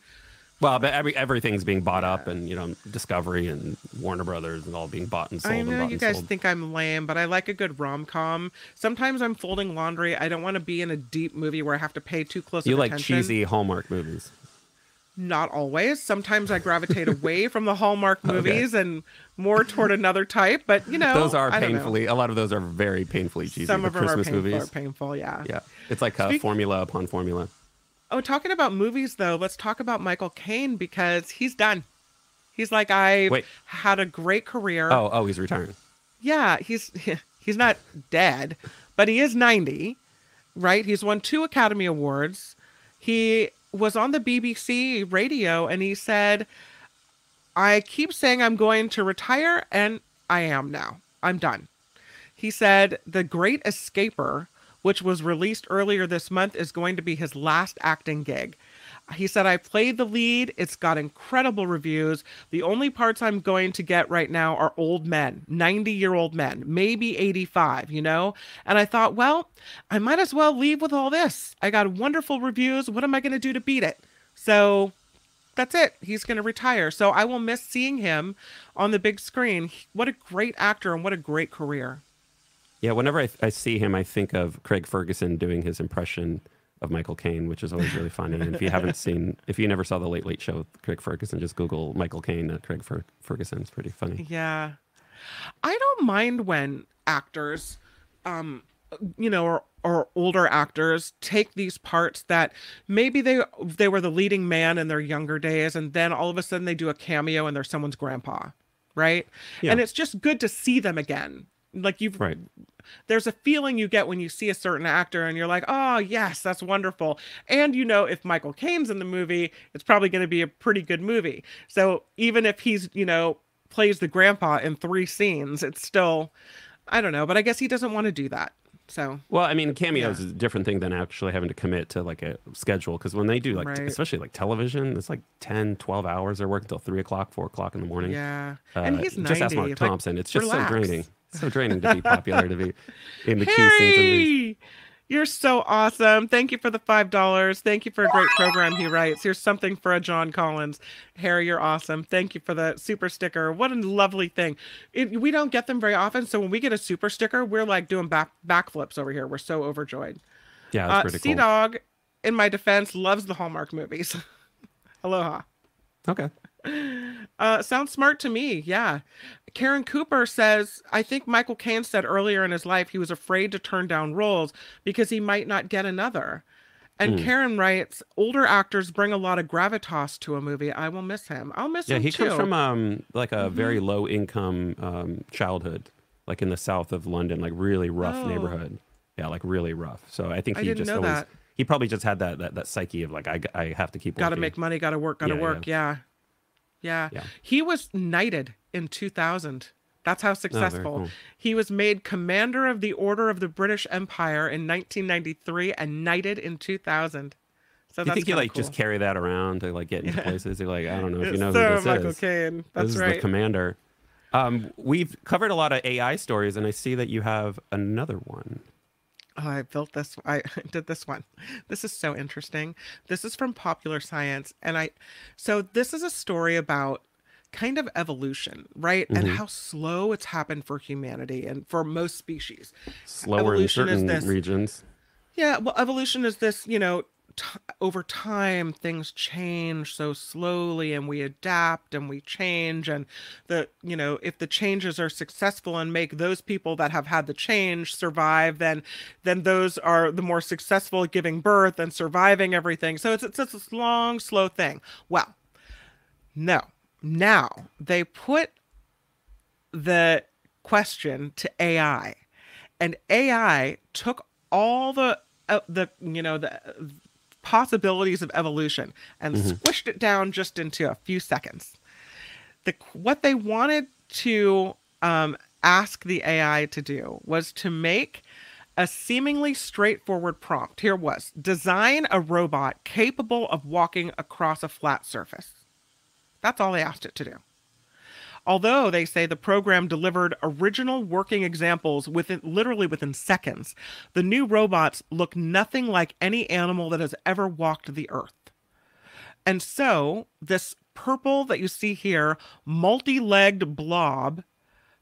well, but everything's being bought up, and you know, Discovery and Warner Brothers and all being bought and sold. I know you guys think I'm lame, but I like a good rom-com. Sometimes I'm folding laundry. I don't want to be in a deep movie where I have to pay too close attention. You like cheesy Hallmark movies? Not always. Sometimes I gravitate away from the Hallmark movies and more toward another type. But you know, those are painfully. A lot of those are very painfully cheesy. Some of them are painful. Yeah. Yeah. It's like formula upon formula. Oh, talking about movies though, let's talk about Michael Caine because he's done. He's like, I had a great career. Oh, he's retiring. Yeah, he's not dead, but he is 90, right? He's won 2 Academy Awards. He was on the BBC radio and he said, I keep saying I'm going to retire and I am now. I'm done. He said, The Great Escaper, which was released earlier this month, is going to be his last acting gig. He said, I played the lead. It's got incredible reviews. The only parts I'm going to get right now are old men, 90-year-old men, maybe 85, you know? And I thought, well, I might as well leave with all this. I got wonderful reviews. What am I going to do to beat it? So that's it. He's going to retire. So I will miss seeing him on the big screen. What a great actor and what a great career. Yeah, whenever I see him, I think of Craig Ferguson doing his impression of Michael Caine, which is always really funny. And if you never saw the Late Late Show with Craig Ferguson, just Google Michael Caine at Craig Ferguson. It's pretty funny. Yeah. I don't mind when actors, you know, or older actors take these parts that maybe they were the leading man in their younger days. And then all of a sudden they do a cameo and they're someone's grandpa. Right. Yeah. And it's just good to see them again. Like there's a feeling you get when you see a certain actor and you're like, oh yes, that's wonderful. And you know, if Michael Caine's in the movie, it's probably going to be a pretty good movie. So even if he's, you know, plays the grandpa in 3 scenes, it's still, I don't know, but I guess he doesn't want to do that. So, well, I mean, cameos is a different thing than actually having to commit to like a schedule. Cause when they do like, especially like television, it's like 10, 12 hours. They're working till 3 o'clock, 4 o'clock in the morning. Yeah. And he's 90. Just ask Mark Thompson. Like, it's just relax. So draining. So draining to be popular, to be in the key scenes. Harry, you're so awesome. Thank you for the $5. Thank you for a great program, he writes. Here's something for a John Collins. Harry, you're awesome. Thank you for the super sticker. What a lovely thing. We don't get them very often, so when we get a super sticker, we're like doing backflips over here. We're so overjoyed. Yeah, that's pretty cool. C-Dog, in my defense, loves the Hallmark movies. Aloha. Okay. Sounds smart to me. Yeah. Karen Cooper says, I think Michael Caine said earlier in his life he was afraid to turn down roles because he might not get another. And Karen writes, older actors bring a lot of gravitas to a movie. I will miss him. I'll miss him, too. Yeah, he comes from like a very low-income childhood, like in the south of London, like really rough neighborhood. Yeah, like really rough. So I think he just always... That. He probably just had that psyche of like, I have to keep working. Got to make money, got to work, got to work. Yeah. He was knighted in 2000. That's how successful. Oh, cool. He was made Commander of the Order of the British Empire in 1993 and knighted in 2000. So you think you like just carry that around to like get into places? You're like, I don't know if you know who this Michael is. Caine. That's this is the commander. We've covered a lot of AI stories, and I see that you have another one. Oh, I built this. I did this one. This is so interesting. This is from Popular Science. And so this is a story about kind of evolution, right? Mm-hmm. And how slow it's happened for humanity and for most species. Slower evolution in certain regions. Yeah. Well, evolution is this, you know, over time, things change so slowly and we adapt and we change. And the, you know, if the changes are successful and make those people that have had the change survive, then those are the more successful at giving birth and surviving everything. So it's this long, slow thing. Well, no, now they put the question to AI, and AI took all the possibilities of evolution and squished it down just into a few seconds. What they wanted to ask the AI to do was to make a seemingly straightforward prompt. Here was, design a robot capable of walking across a flat surface. That's all they asked it to do. Although they say the program delivered original working examples literally within seconds, the new robots look nothing like any animal that has ever walked the earth. And so this purple that you see here, multi-legged blob,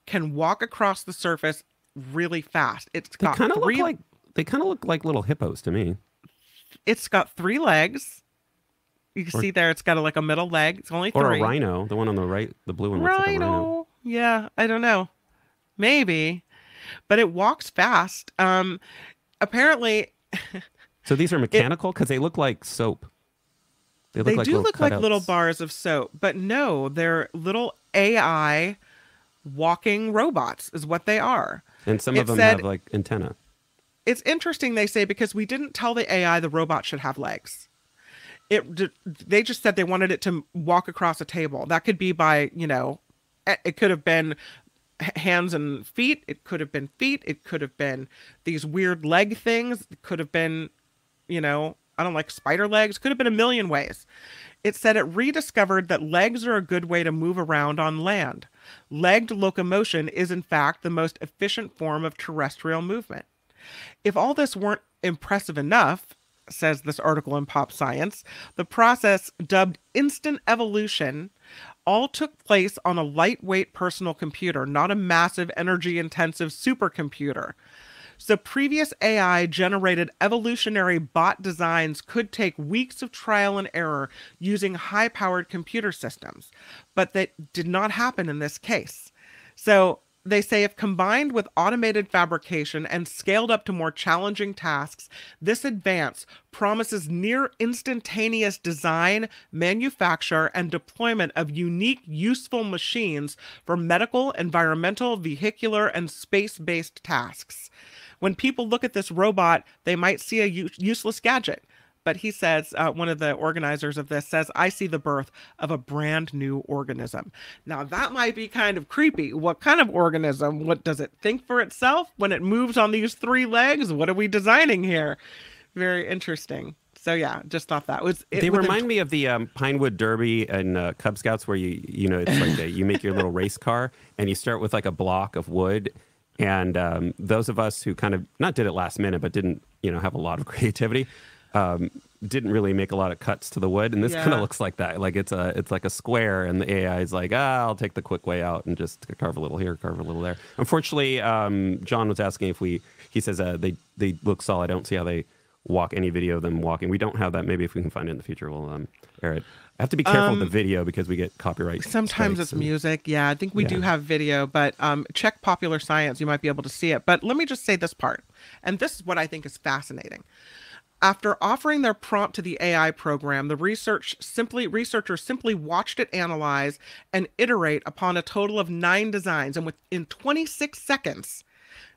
can walk across the surface really fast. They kind of look like little hippos to me. It's got three legs. You can see there, it's got a middle leg. It's only three. Or a rhino, the one on the right, the blue one. Looks like a rhino. Yeah, I don't know. Maybe. But it walks fast. Apparently. So these are mechanical? Because they look like soap. They do look like little bars of soap. But no, they're little AI walking robots is what they are. And some of them have like antenna. It's interesting, they say, because we didn't tell the AI the robot should have legs. They just said they wanted it to walk across a table. That could be by, you know, it could have been hands and feet. It could have been feet. It could have been these weird leg things. It could have been, you know, I don't like spider legs. Could have been a million ways. It said it rediscovered that legs are a good way to move around on land. Legged locomotion is, in fact, the most efficient form of terrestrial movement. If all this weren't impressive enough, says this article in Pop Science, the process, dubbed instant evolution, all took place on a lightweight personal computer, not a massive energy-intensive supercomputer. So previous AI-generated evolutionary bot designs could take weeks of trial and error using high-powered computer systems, but that did not happen in this case. So they say if combined with automated fabrication and scaled up to more challenging tasks, this advance promises near instantaneous design, manufacture, and deployment of unique, useful machines for medical, environmental, vehicular, and space-based tasks. When people look at this robot, they might see a useless gadget. But he says, one of the organizers of this says, I see the birth of a brand new organism. Now, that might be kind of creepy. What kind of organism? What does it think for itself when it moves on these three legs? What are we designing here? Very interesting. So, yeah, just thought that was it. They remind me of the Pinewood Derby and Cub Scouts, where you know, it's like you make your little race car and you start with like a block of wood. And those of us who kind of not did it last minute, but didn't, you know, have a lot of creativity, didn't really make a lot of cuts to the wood, and this kind of looks like that. Like it's like a square, and the AI is like, I'll take the quick way out and just carve a little here, carve a little there. Unfortunately, John was asking if he says they look solid. I don't see how they walk, any video of them walking. We don't have that. Maybe if we can find it in the future, we'll air it. I have to be careful with the video because we get copyright. Sometimes it's music. Yeah, I think we do have video, but check Popular Science. You might be able to see it. But let me just say this part, and this is what I think is fascinating. After offering their prompt to the AI program, the researchers simply watched it analyze and iterate upon a total of 9 designs. And within 26 seconds,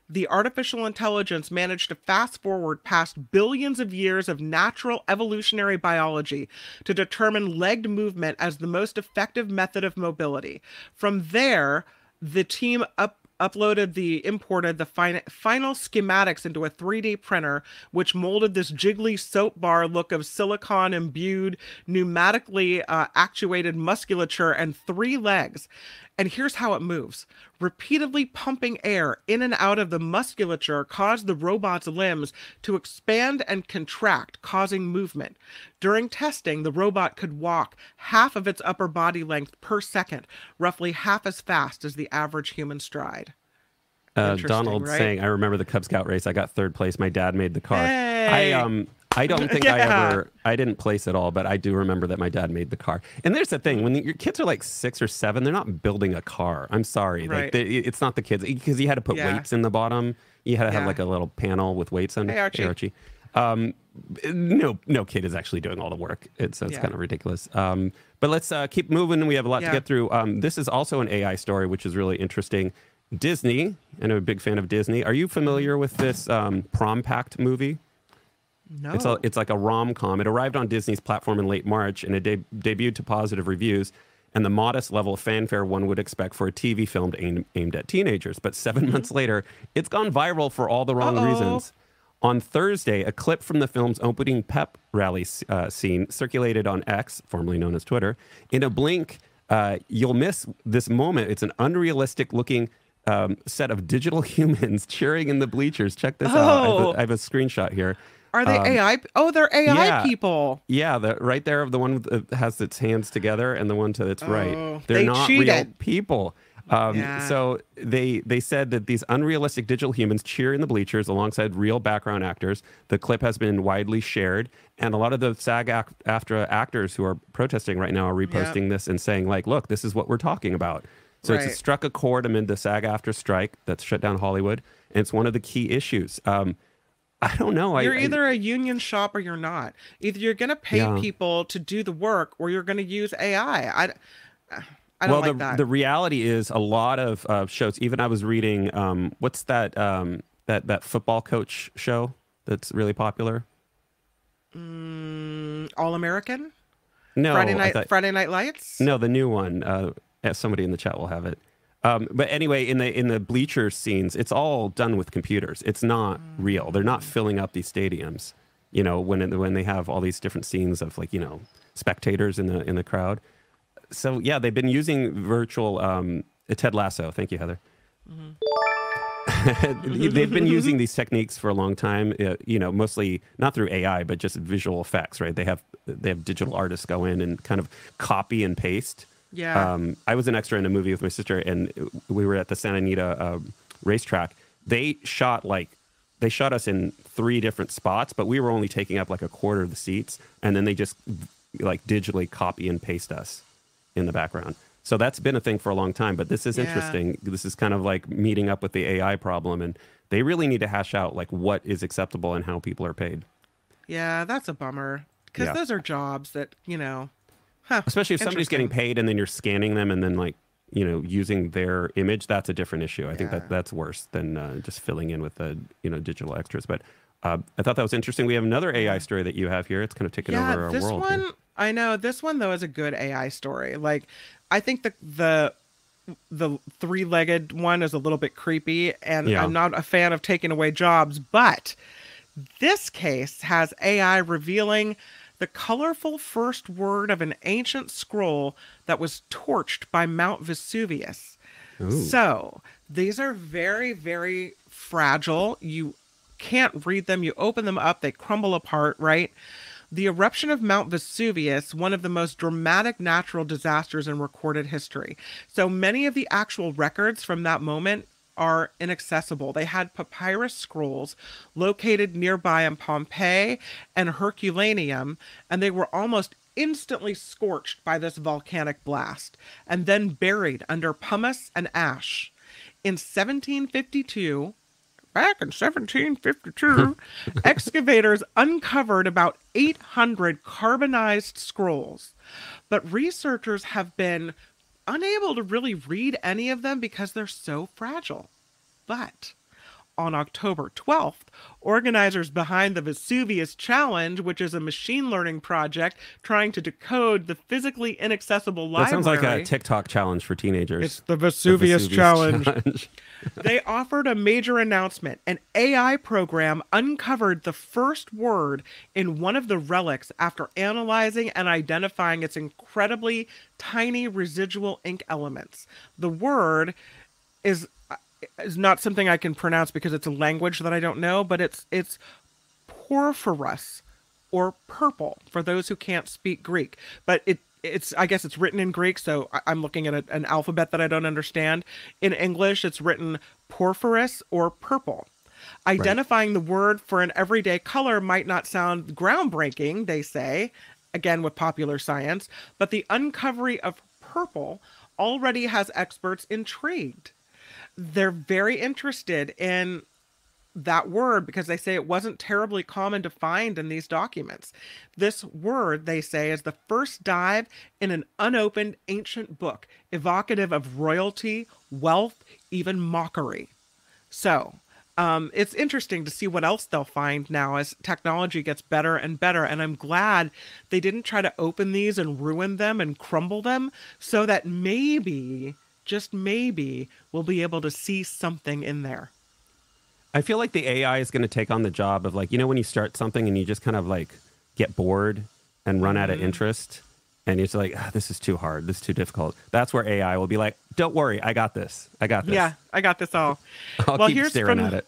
the artificial intelligence managed to fast forward past billions of years of natural evolutionary biology to determine legged movement as the most effective method of mobility. From there, the team imported the final schematics into a 3D printer, which molded this jiggly soap bar look of silicon-imbued, pneumatically actuated musculature and 3 legs. And here's how it moves. Repeatedly pumping air in and out of the musculature caused the robot's limbs to expand and contract, causing movement. During testing, the robot could walk half of its upper body length per second, roughly half as fast as the average human stride. Donald saying, I remember the Cub Scout race. I got 3rd place. My dad made the car. Hey. I don't think I didn't place at all, but I do remember that my dad made the car. And there's the thing, when your kids are like 6 or 7, they're not building a car. I'm sorry. Right. Like, it's not the kids, because you had to put weights in the bottom. You had to have like a little panel with weights under. Hey, Archie. Hey, Archie. No kid is actually doing all the work. It's kind of ridiculous. But let's keep moving. We have a lot to get through. This is also an AI story, which is really interesting. Disney, and I'm a big fan of Disney. Are you familiar with this Prom Pact movie? No. It's like a rom-com. It arrived on Disney's platform in late March, and it debuted to positive reviews and the modest level of fanfare one would expect for a TV film aimed at teenagers. But 7 months later, it's gone viral for all the wrong reasons. On Thursday, a clip from the film's opening pep rally scene circulated on X, formerly known as Twitter. In a blink, you'll miss this moment. It's an unrealistic-looking set of digital humans cheering in the bleachers. Check this out. I have a screenshot here. Are they AI? Oh, they're AI people. Yeah, right there of the one that has its hands together and the one to its right. They're not real people. So they said that these unrealistic digital humans cheer in the bleachers alongside real background actors. The clip has been widely shared, and a lot of the SAG-AFTRA actors who are protesting right now are reposting this and saying, like, look, this is what we're talking about. So it's struck a chord amid the SAG-AFTRA strike that's shut down Hollywood, and it's one of the key issues. I don't know. You're either a union shop or you're not. Either you're going to pay people to do the work or you're going to use AI. I don't like that. The reality is a lot of shows, even I was reading, what's that, that football coach show that's really popular? All American? No. Friday Night Lights? No, the new one. Somebody in the chat will have it. But anyway, in the bleacher scenes, it's all done with computers. It's not real. They're not filling up these stadiums, you know, when they have all these different scenes of, like, you know, spectators in the crowd. So yeah, they've been using virtual Ted Lasso. Thank you, Heather. They've been using these techniques for a long time. You know, mostly not through AI, but just visual effects. Right? They have digital artists go in and kind of copy and paste. Yeah. I was an extra in a movie with my sister, and we were at the Santa Anita racetrack. They shot us in 3 different spots, but we were only taking up like a quarter of the seats, and then they just like digitally copy and paste us in the background. So that's been a thing for a long time, but this is interesting. This is kind of like meeting up with the AI problem, and they really need to hash out like what is acceptable and how people are paid. Yeah, that's a bummer, because those are jobs that, you know. Huh. Especially if somebody's getting paid and then you're scanning them and then, like, you know, using their image, that's a different issue. I think that's worse than just filling in with the, you know, digital extras. But I thought that was interesting. We have another AI story that you have here. It's kind of taken over our world. Yeah, this one, I know. This one, though, is a good AI story. Like, I think the three-legged one is a little bit creepy, and I'm not a fan of taking away jobs. But this case has AI revealing the colorful first word of an ancient scroll that was torched by Mount Vesuvius. Ooh. So these are very, very fragile. You can't read them. You open them up, they crumble apart, right? The eruption of Mount Vesuvius, one of the most dramatic natural disasters in recorded history. So many of the actual records from that moment are inaccessible. They had papyrus scrolls located nearby in Pompeii and Herculaneum, and they were almost instantly scorched by this volcanic blast and then buried under pumice and ash. In 1752, back in 1752, excavators uncovered about 800 carbonized scrolls, but researchers have been unable to really read any of them because they're so fragile. But on October 12th, organizers behind the Vesuvius Challenge, which is a machine learning project trying to decode the physically inaccessible library. That sounds like a TikTok challenge for teenagers. It's the Vesuvius Challenge. They offered a major announcement. An AI program uncovered the first word in one of the relics after analyzing and identifying its incredibly tiny residual ink elements. The word is not something I can pronounce because it's a language that I don't know, but it's porphyrus, or purple, for those who can't speak Greek. But it's I guess it's written in Greek, so I'm looking at an alphabet that I don't understand. In English, it's written porphyrus or purple. Identifying the word for an everyday color might not sound groundbreaking, they say, again with Popular Science, but the uncovering of purple already has experts intrigued. They're very interested in that word because they say it wasn't terribly common to find in these documents. This word, they say, is the first dive in an unopened ancient book, evocative of royalty, wealth, even mockery. So it's interesting to see what else they'll find now as technology gets better and better. And I'm glad they didn't try to open these and ruin them and crumble them, so that maybe, just maybe, we'll be able to see something in there. I feel like the AI is going to take on the job of, like, you know, when you start something and you just kind of like get bored and run out of interest and you're just like, oh, this is too hard, this is too difficult. That's where AI will be like, don't worry, I got this. I got this. Yeah, I got this all. Well, keep staring at it.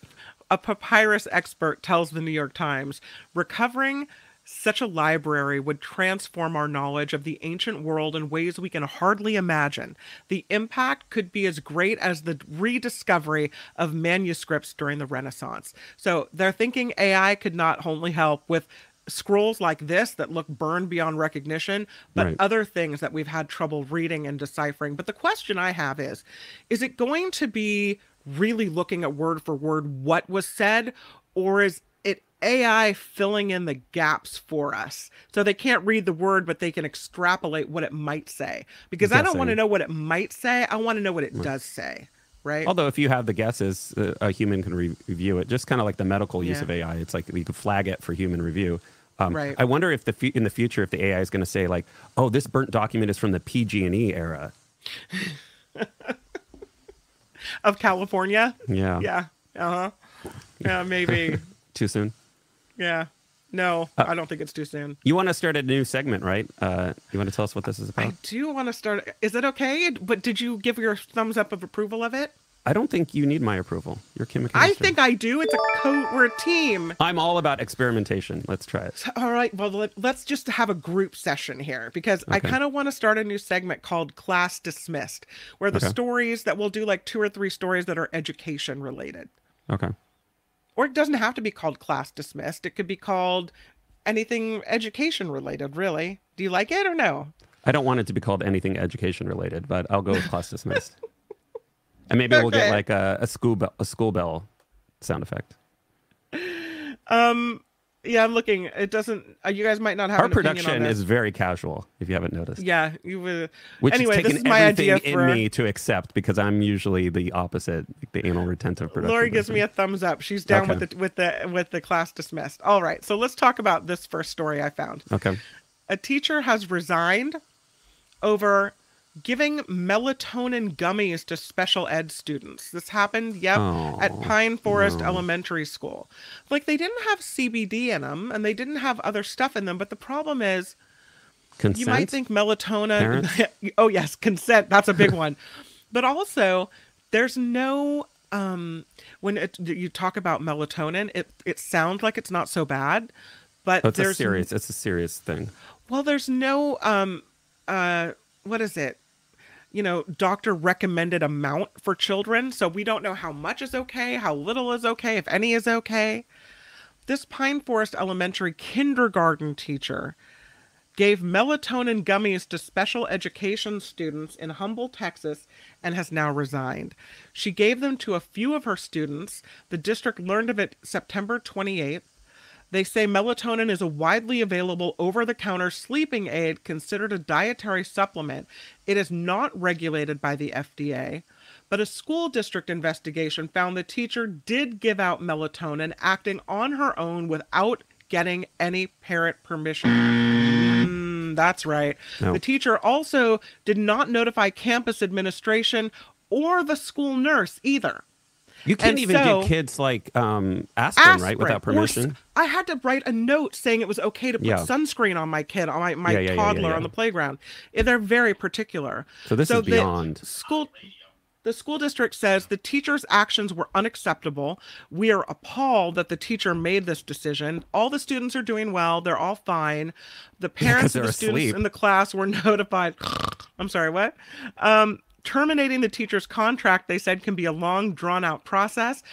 A papyrus expert tells the New York Times, recovering such a library would transform our knowledge of the ancient world in ways we can hardly imagine. The impact could be as great as the rediscovery of manuscripts during the Renaissance. So they're thinking AI could not only help with scrolls like this that look burned beyond recognition, but other things that we've had trouble reading and deciphering. But the question I have is it going to be really looking at word for word what was said, or is AI filling in the gaps for us? So they can't read the word, but they can extrapolate what it might say. Because I don't want to know what it might say. I want to know what it does say, right? Although if you have the guesses, a human can review it. Just kind of like the medical use of AI. It's like you can flag it for human review. I wonder if in the future, if the AI is going to say, like, oh, this burnt document is from the PG&E era. Of California? Yeah. Yeah. Uh-huh. Yeah, maybe. Too soon? Yeah. No, I don't think it's too soon. You want to start a new segment, right? You want to tell us what this is about? I do want to start. Is it okay? But did you give your thumbs up of approval of it? I don't think you need my approval. You're Kim McCann. I think I do. It's a we're a team. I'm all about experimentation. Let's try it. All right. Well, let's just have a group session here, because I kind of want to start a new segment called Class Dismissed, where the stories that we'll do, like 2 or 3 stories that are education related. Okay. Or it doesn't have to be called Class Dismissed. It could be called anything education related, really. Do you like it or no? I don't want it to be called anything education related, but I'll go with Class Dismissed. And maybe we'll get like a school bell sound effect. Yeah, I'm looking. It doesn't. You guys might not have. Our production is very casual, if you haven't noticed. Yeah, you would. Which anyway, has taken this is my idea for me to accept, because I'm usually the opposite, like the anal retentive production. Lori gives me a thumbs up. She's down with the Class Dismissed. All right, so let's talk about this first story I found. Okay. A teacher has resigned over giving melatonin gummies to special ed students. This happened, at Pine Forest Elementary School. Like, they didn't have CBD in them, and they didn't have other stuff in them, but the problem is, consent? You might think melatonin... Oh, yes, consent. That's a big one. But also, there's no... you talk about melatonin, it sounds like it's not so bad, but it's a serious thing. Well, there's no... what is it? you know, doctor recommended amount for children. So we don't know how much is okay, how little is okay, if any is okay. This Pine Forest Elementary kindergarten teacher gave melatonin gummies to special education students in Humble, Texas, and has now resigned. She gave them to a few of her students. The district learned of it September 28th. They say melatonin is a widely available over-the-counter sleeping aid considered a dietary supplement. It is not regulated by the FDA, but a school district investigation found the teacher did give out melatonin, acting on her own without getting any parent permission. That's right. No. The teacher also did not notify campus administration or the school nurse either. You can't give kids like aspirin, right, without permission? I had to write a note saying it was okay to put sunscreen on my kid, on my toddler on the playground. They're very particular. So this is beyond. The school district says the teacher's actions were unacceptable. We are appalled that the teacher made this decision. All the students are doing well. They're all fine. The parents of the students in the class were notified. I'm sorry, what? Terminating the teacher's contract, they said, can be a long, drawn-out process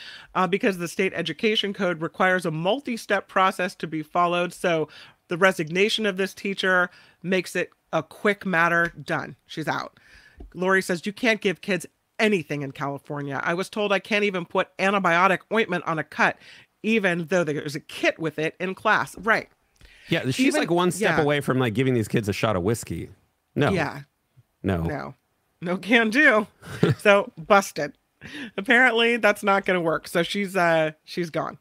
because the state education code requires a multi-step process to be followed. So the resignation of this teacher makes it a quick matter. Done. She's out. Lori says, you can't give kids anything in California. I was told I can't even put antibiotic ointment on a cut, even though there's a kit with it in class. Right. Yeah, she's even, like one step away from like giving these kids a shot of whiskey. No. Yeah. No. No. No can do. So busted. Apparently that's not going to work. So she's gone.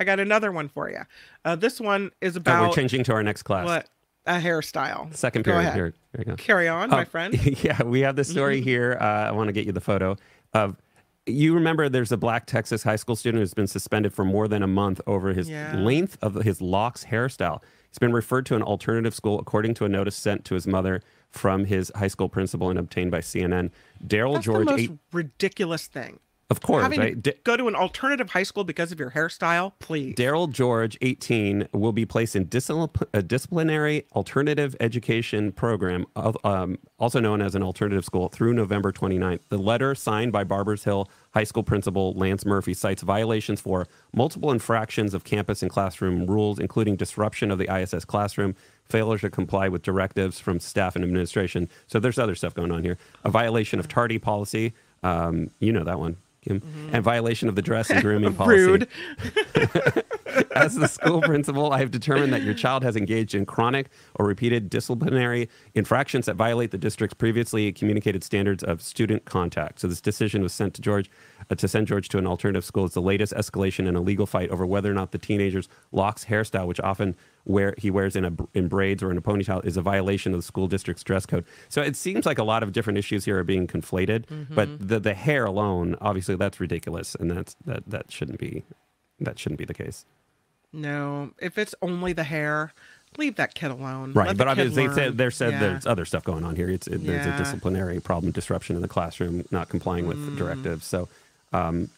I got another one for you. This one is about. Oh, we're changing to our next class. What? A hairstyle. Second period. Go ahead. Here we go. Carry on, my friend. Yeah, we have this story here. I want to get you the photo of. You remember there's a black Texas high school student who's been suspended for more than a month over his length of his locks hairstyle. He's been referred to an alternative school according to a notice sent to his mother from his high school principal and obtained by CNN. Daryl George. That's the most ridiculous thing. Of course, right? Go to an alternative high school because of your hairstyle, please. Daryl George, 18, will be placed in a disciplinary alternative education program, also known as an alternative school, through November 29th. The letter signed by Barbers Hill High School Principal Lance Murphy cites violations for multiple infractions of campus and classroom rules, including disruption of the ISS classroom, failure to comply with directives from staff and administration. So there's other stuff going on here. A violation of tardy policy. You know that one, Kim. And violation of the dress and grooming policy. Rude. As the school principal, I have determined that your child has engaged in chronic or repeated disciplinary infractions that violate the district's previously communicated standards of student contact. So this decision was sent to George to send George to an alternative school. It's the latest escalation in a legal fight over whether or not the teenager's locks hairstyle, which often he wears in braids or in a ponytail, is a violation of the school district's dress code. So it seems like a lot of different issues here are being conflated, but the hair alone, obviously, that's ridiculous, and that shouldn't be the case. No, if it's only the hair, leave that kid alone. Right, but obviously they said there's other stuff going on here. There's a disciplinary problem, disruption in the classroom, not complying with directives. So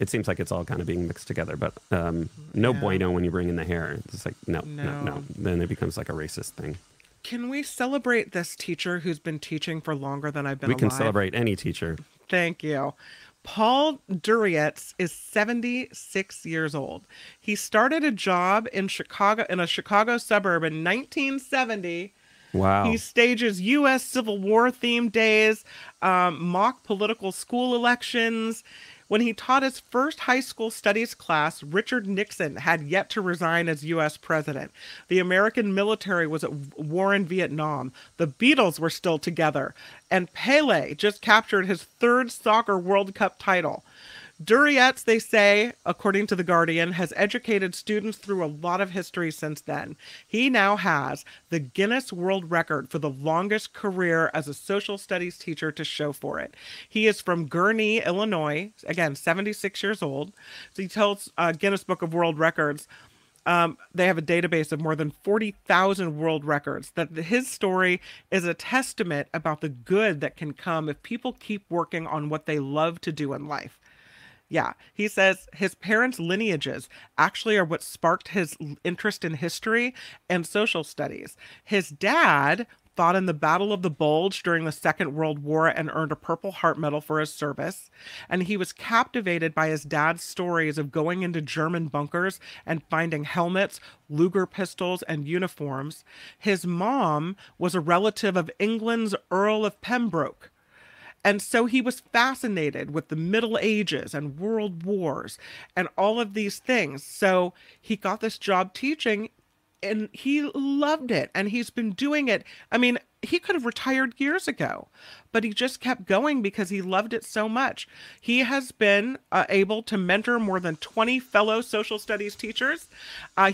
it seems like it's all kind of being mixed together, but no bueno when you bring in the hair. It's like, no. Then it becomes like a racist thing. Can we celebrate this teacher who's been teaching for longer than I've been alive? We can celebrate any teacher. Thank you. Paul Durietz is 76 years old. He started a job in Chicago, in a Chicago suburb, in 1970. Wow. He stages U.S. Civil War themed days, mock political school elections. When he taught his first high school studies class, Richard Nixon had yet to resign as U.S. president. The American military was at war in Vietnam. The Beatles were still together. And Pele just captured his third soccer World Cup title. Durietz, they say, according to The Guardian, has educated students through a lot of history since then. He now has the Guinness World Record for the longest career as a social studies teacher to show for it. He is from Gurnee, Illinois, again, 76 years old. So he tells Guinness Book of World Records, they have a database of more than 40,000 world records, that his story is a testament about the good that can come if people keep working on what they love to do in life. Yeah, he says his parents' lineages actually are what sparked his interest in history and social studies. His dad fought in the Battle of the Bulge during the Second World War and earned a Purple Heart Medal for his service. And he was captivated by his dad's stories of going into German bunkers and finding helmets, Luger pistols, and uniforms. His mom was a relative of England's Earl of Pembroke. And so he was fascinated with the Middle Ages and world wars and all of these things. So he got this job teaching and he loved it. And he's been doing it. I mean, he could have retired years ago, but he just kept going because he loved it so much. He has been able to mentor more than 20 fellow social studies teachers.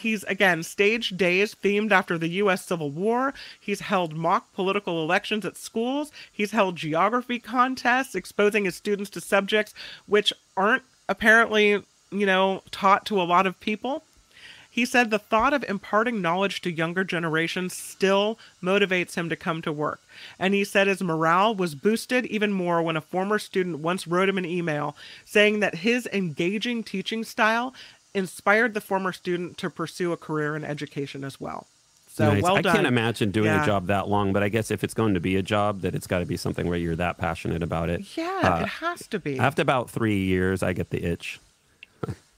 He's, again, staged days themed after the U.S. Civil War. He's held mock political elections at schools. He's held geography contests, exposing his students to subjects which aren't apparently, you know, taught to a lot of people. He said the thought of imparting knowledge to younger generations still motivates him to come to work. And he said his morale was boosted even more when a former student once wrote him an email saying that his engaging teaching style inspired the former student to pursue a career in education as well. So nice. Well done. I can't imagine doing a job that long, but I guess if it's going to be a job, that it's got to be something where you're that passionate about it. Yeah, it has to be. After about 3 years, I get the itch.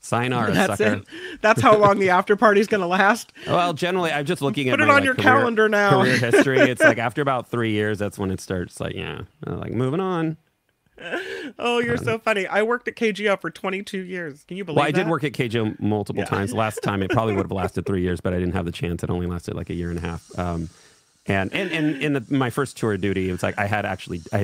Sayonara, that's sucker. It. That's how long the after party's going to last. Well, generally, I'm just looking at my career history. It's like after about 3 years, that's when it starts like, yeah, like moving on. Oh, you're so funny. I worked at KGO for 22 years. Can you believe that? Well, I did work at KGO multiple times. Last time, it probably would have lasted 3 years, but I didn't have the chance. It only lasted like a year and a half. And in my first tour of duty, it was like I had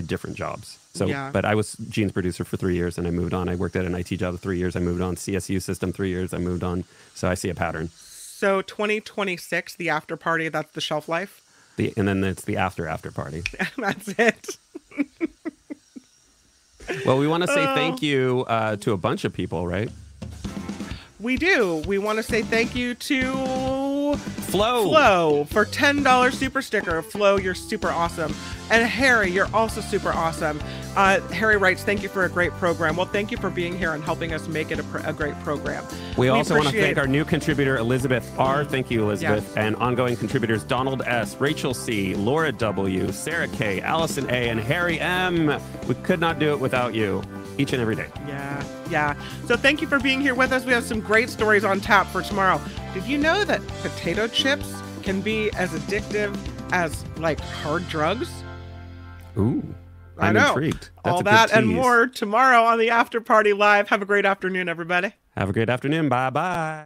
different jobs. So, but I was Gene's producer for 3 years and I moved on. I worked at an IT job for 3 years. I moved on. CSU system, 3 years. I moved on. So I see a pattern. So 2026, the after party, that's the shelf life. And then it's the after party. That's it. Well, we want to say thank you to a bunch of people, right? We do. We want to say thank you to Flo for $10 super sticker. Flo, you're super awesome. And Harry, you're also super awesome. Harry writes, thank you for a great program. Well, thank you for being here and helping us make it a great program. We also want to thank our new contributor, Elizabeth R. Thank you, Elizabeth. And ongoing contributors, Donald S., Rachel C., Laura W., Sarah K., Allison A., and Harry M. We could not do it without you each and every day. Yeah. So thank you for being here with us. We have some great stories on tap for tomorrow. Did you know that potato chips can be as addictive as like hard drugs? Ooh, I'm intrigued. All that and more tomorrow on the After Party Live. Have a great afternoon, everybody. Have a great afternoon. Bye-bye.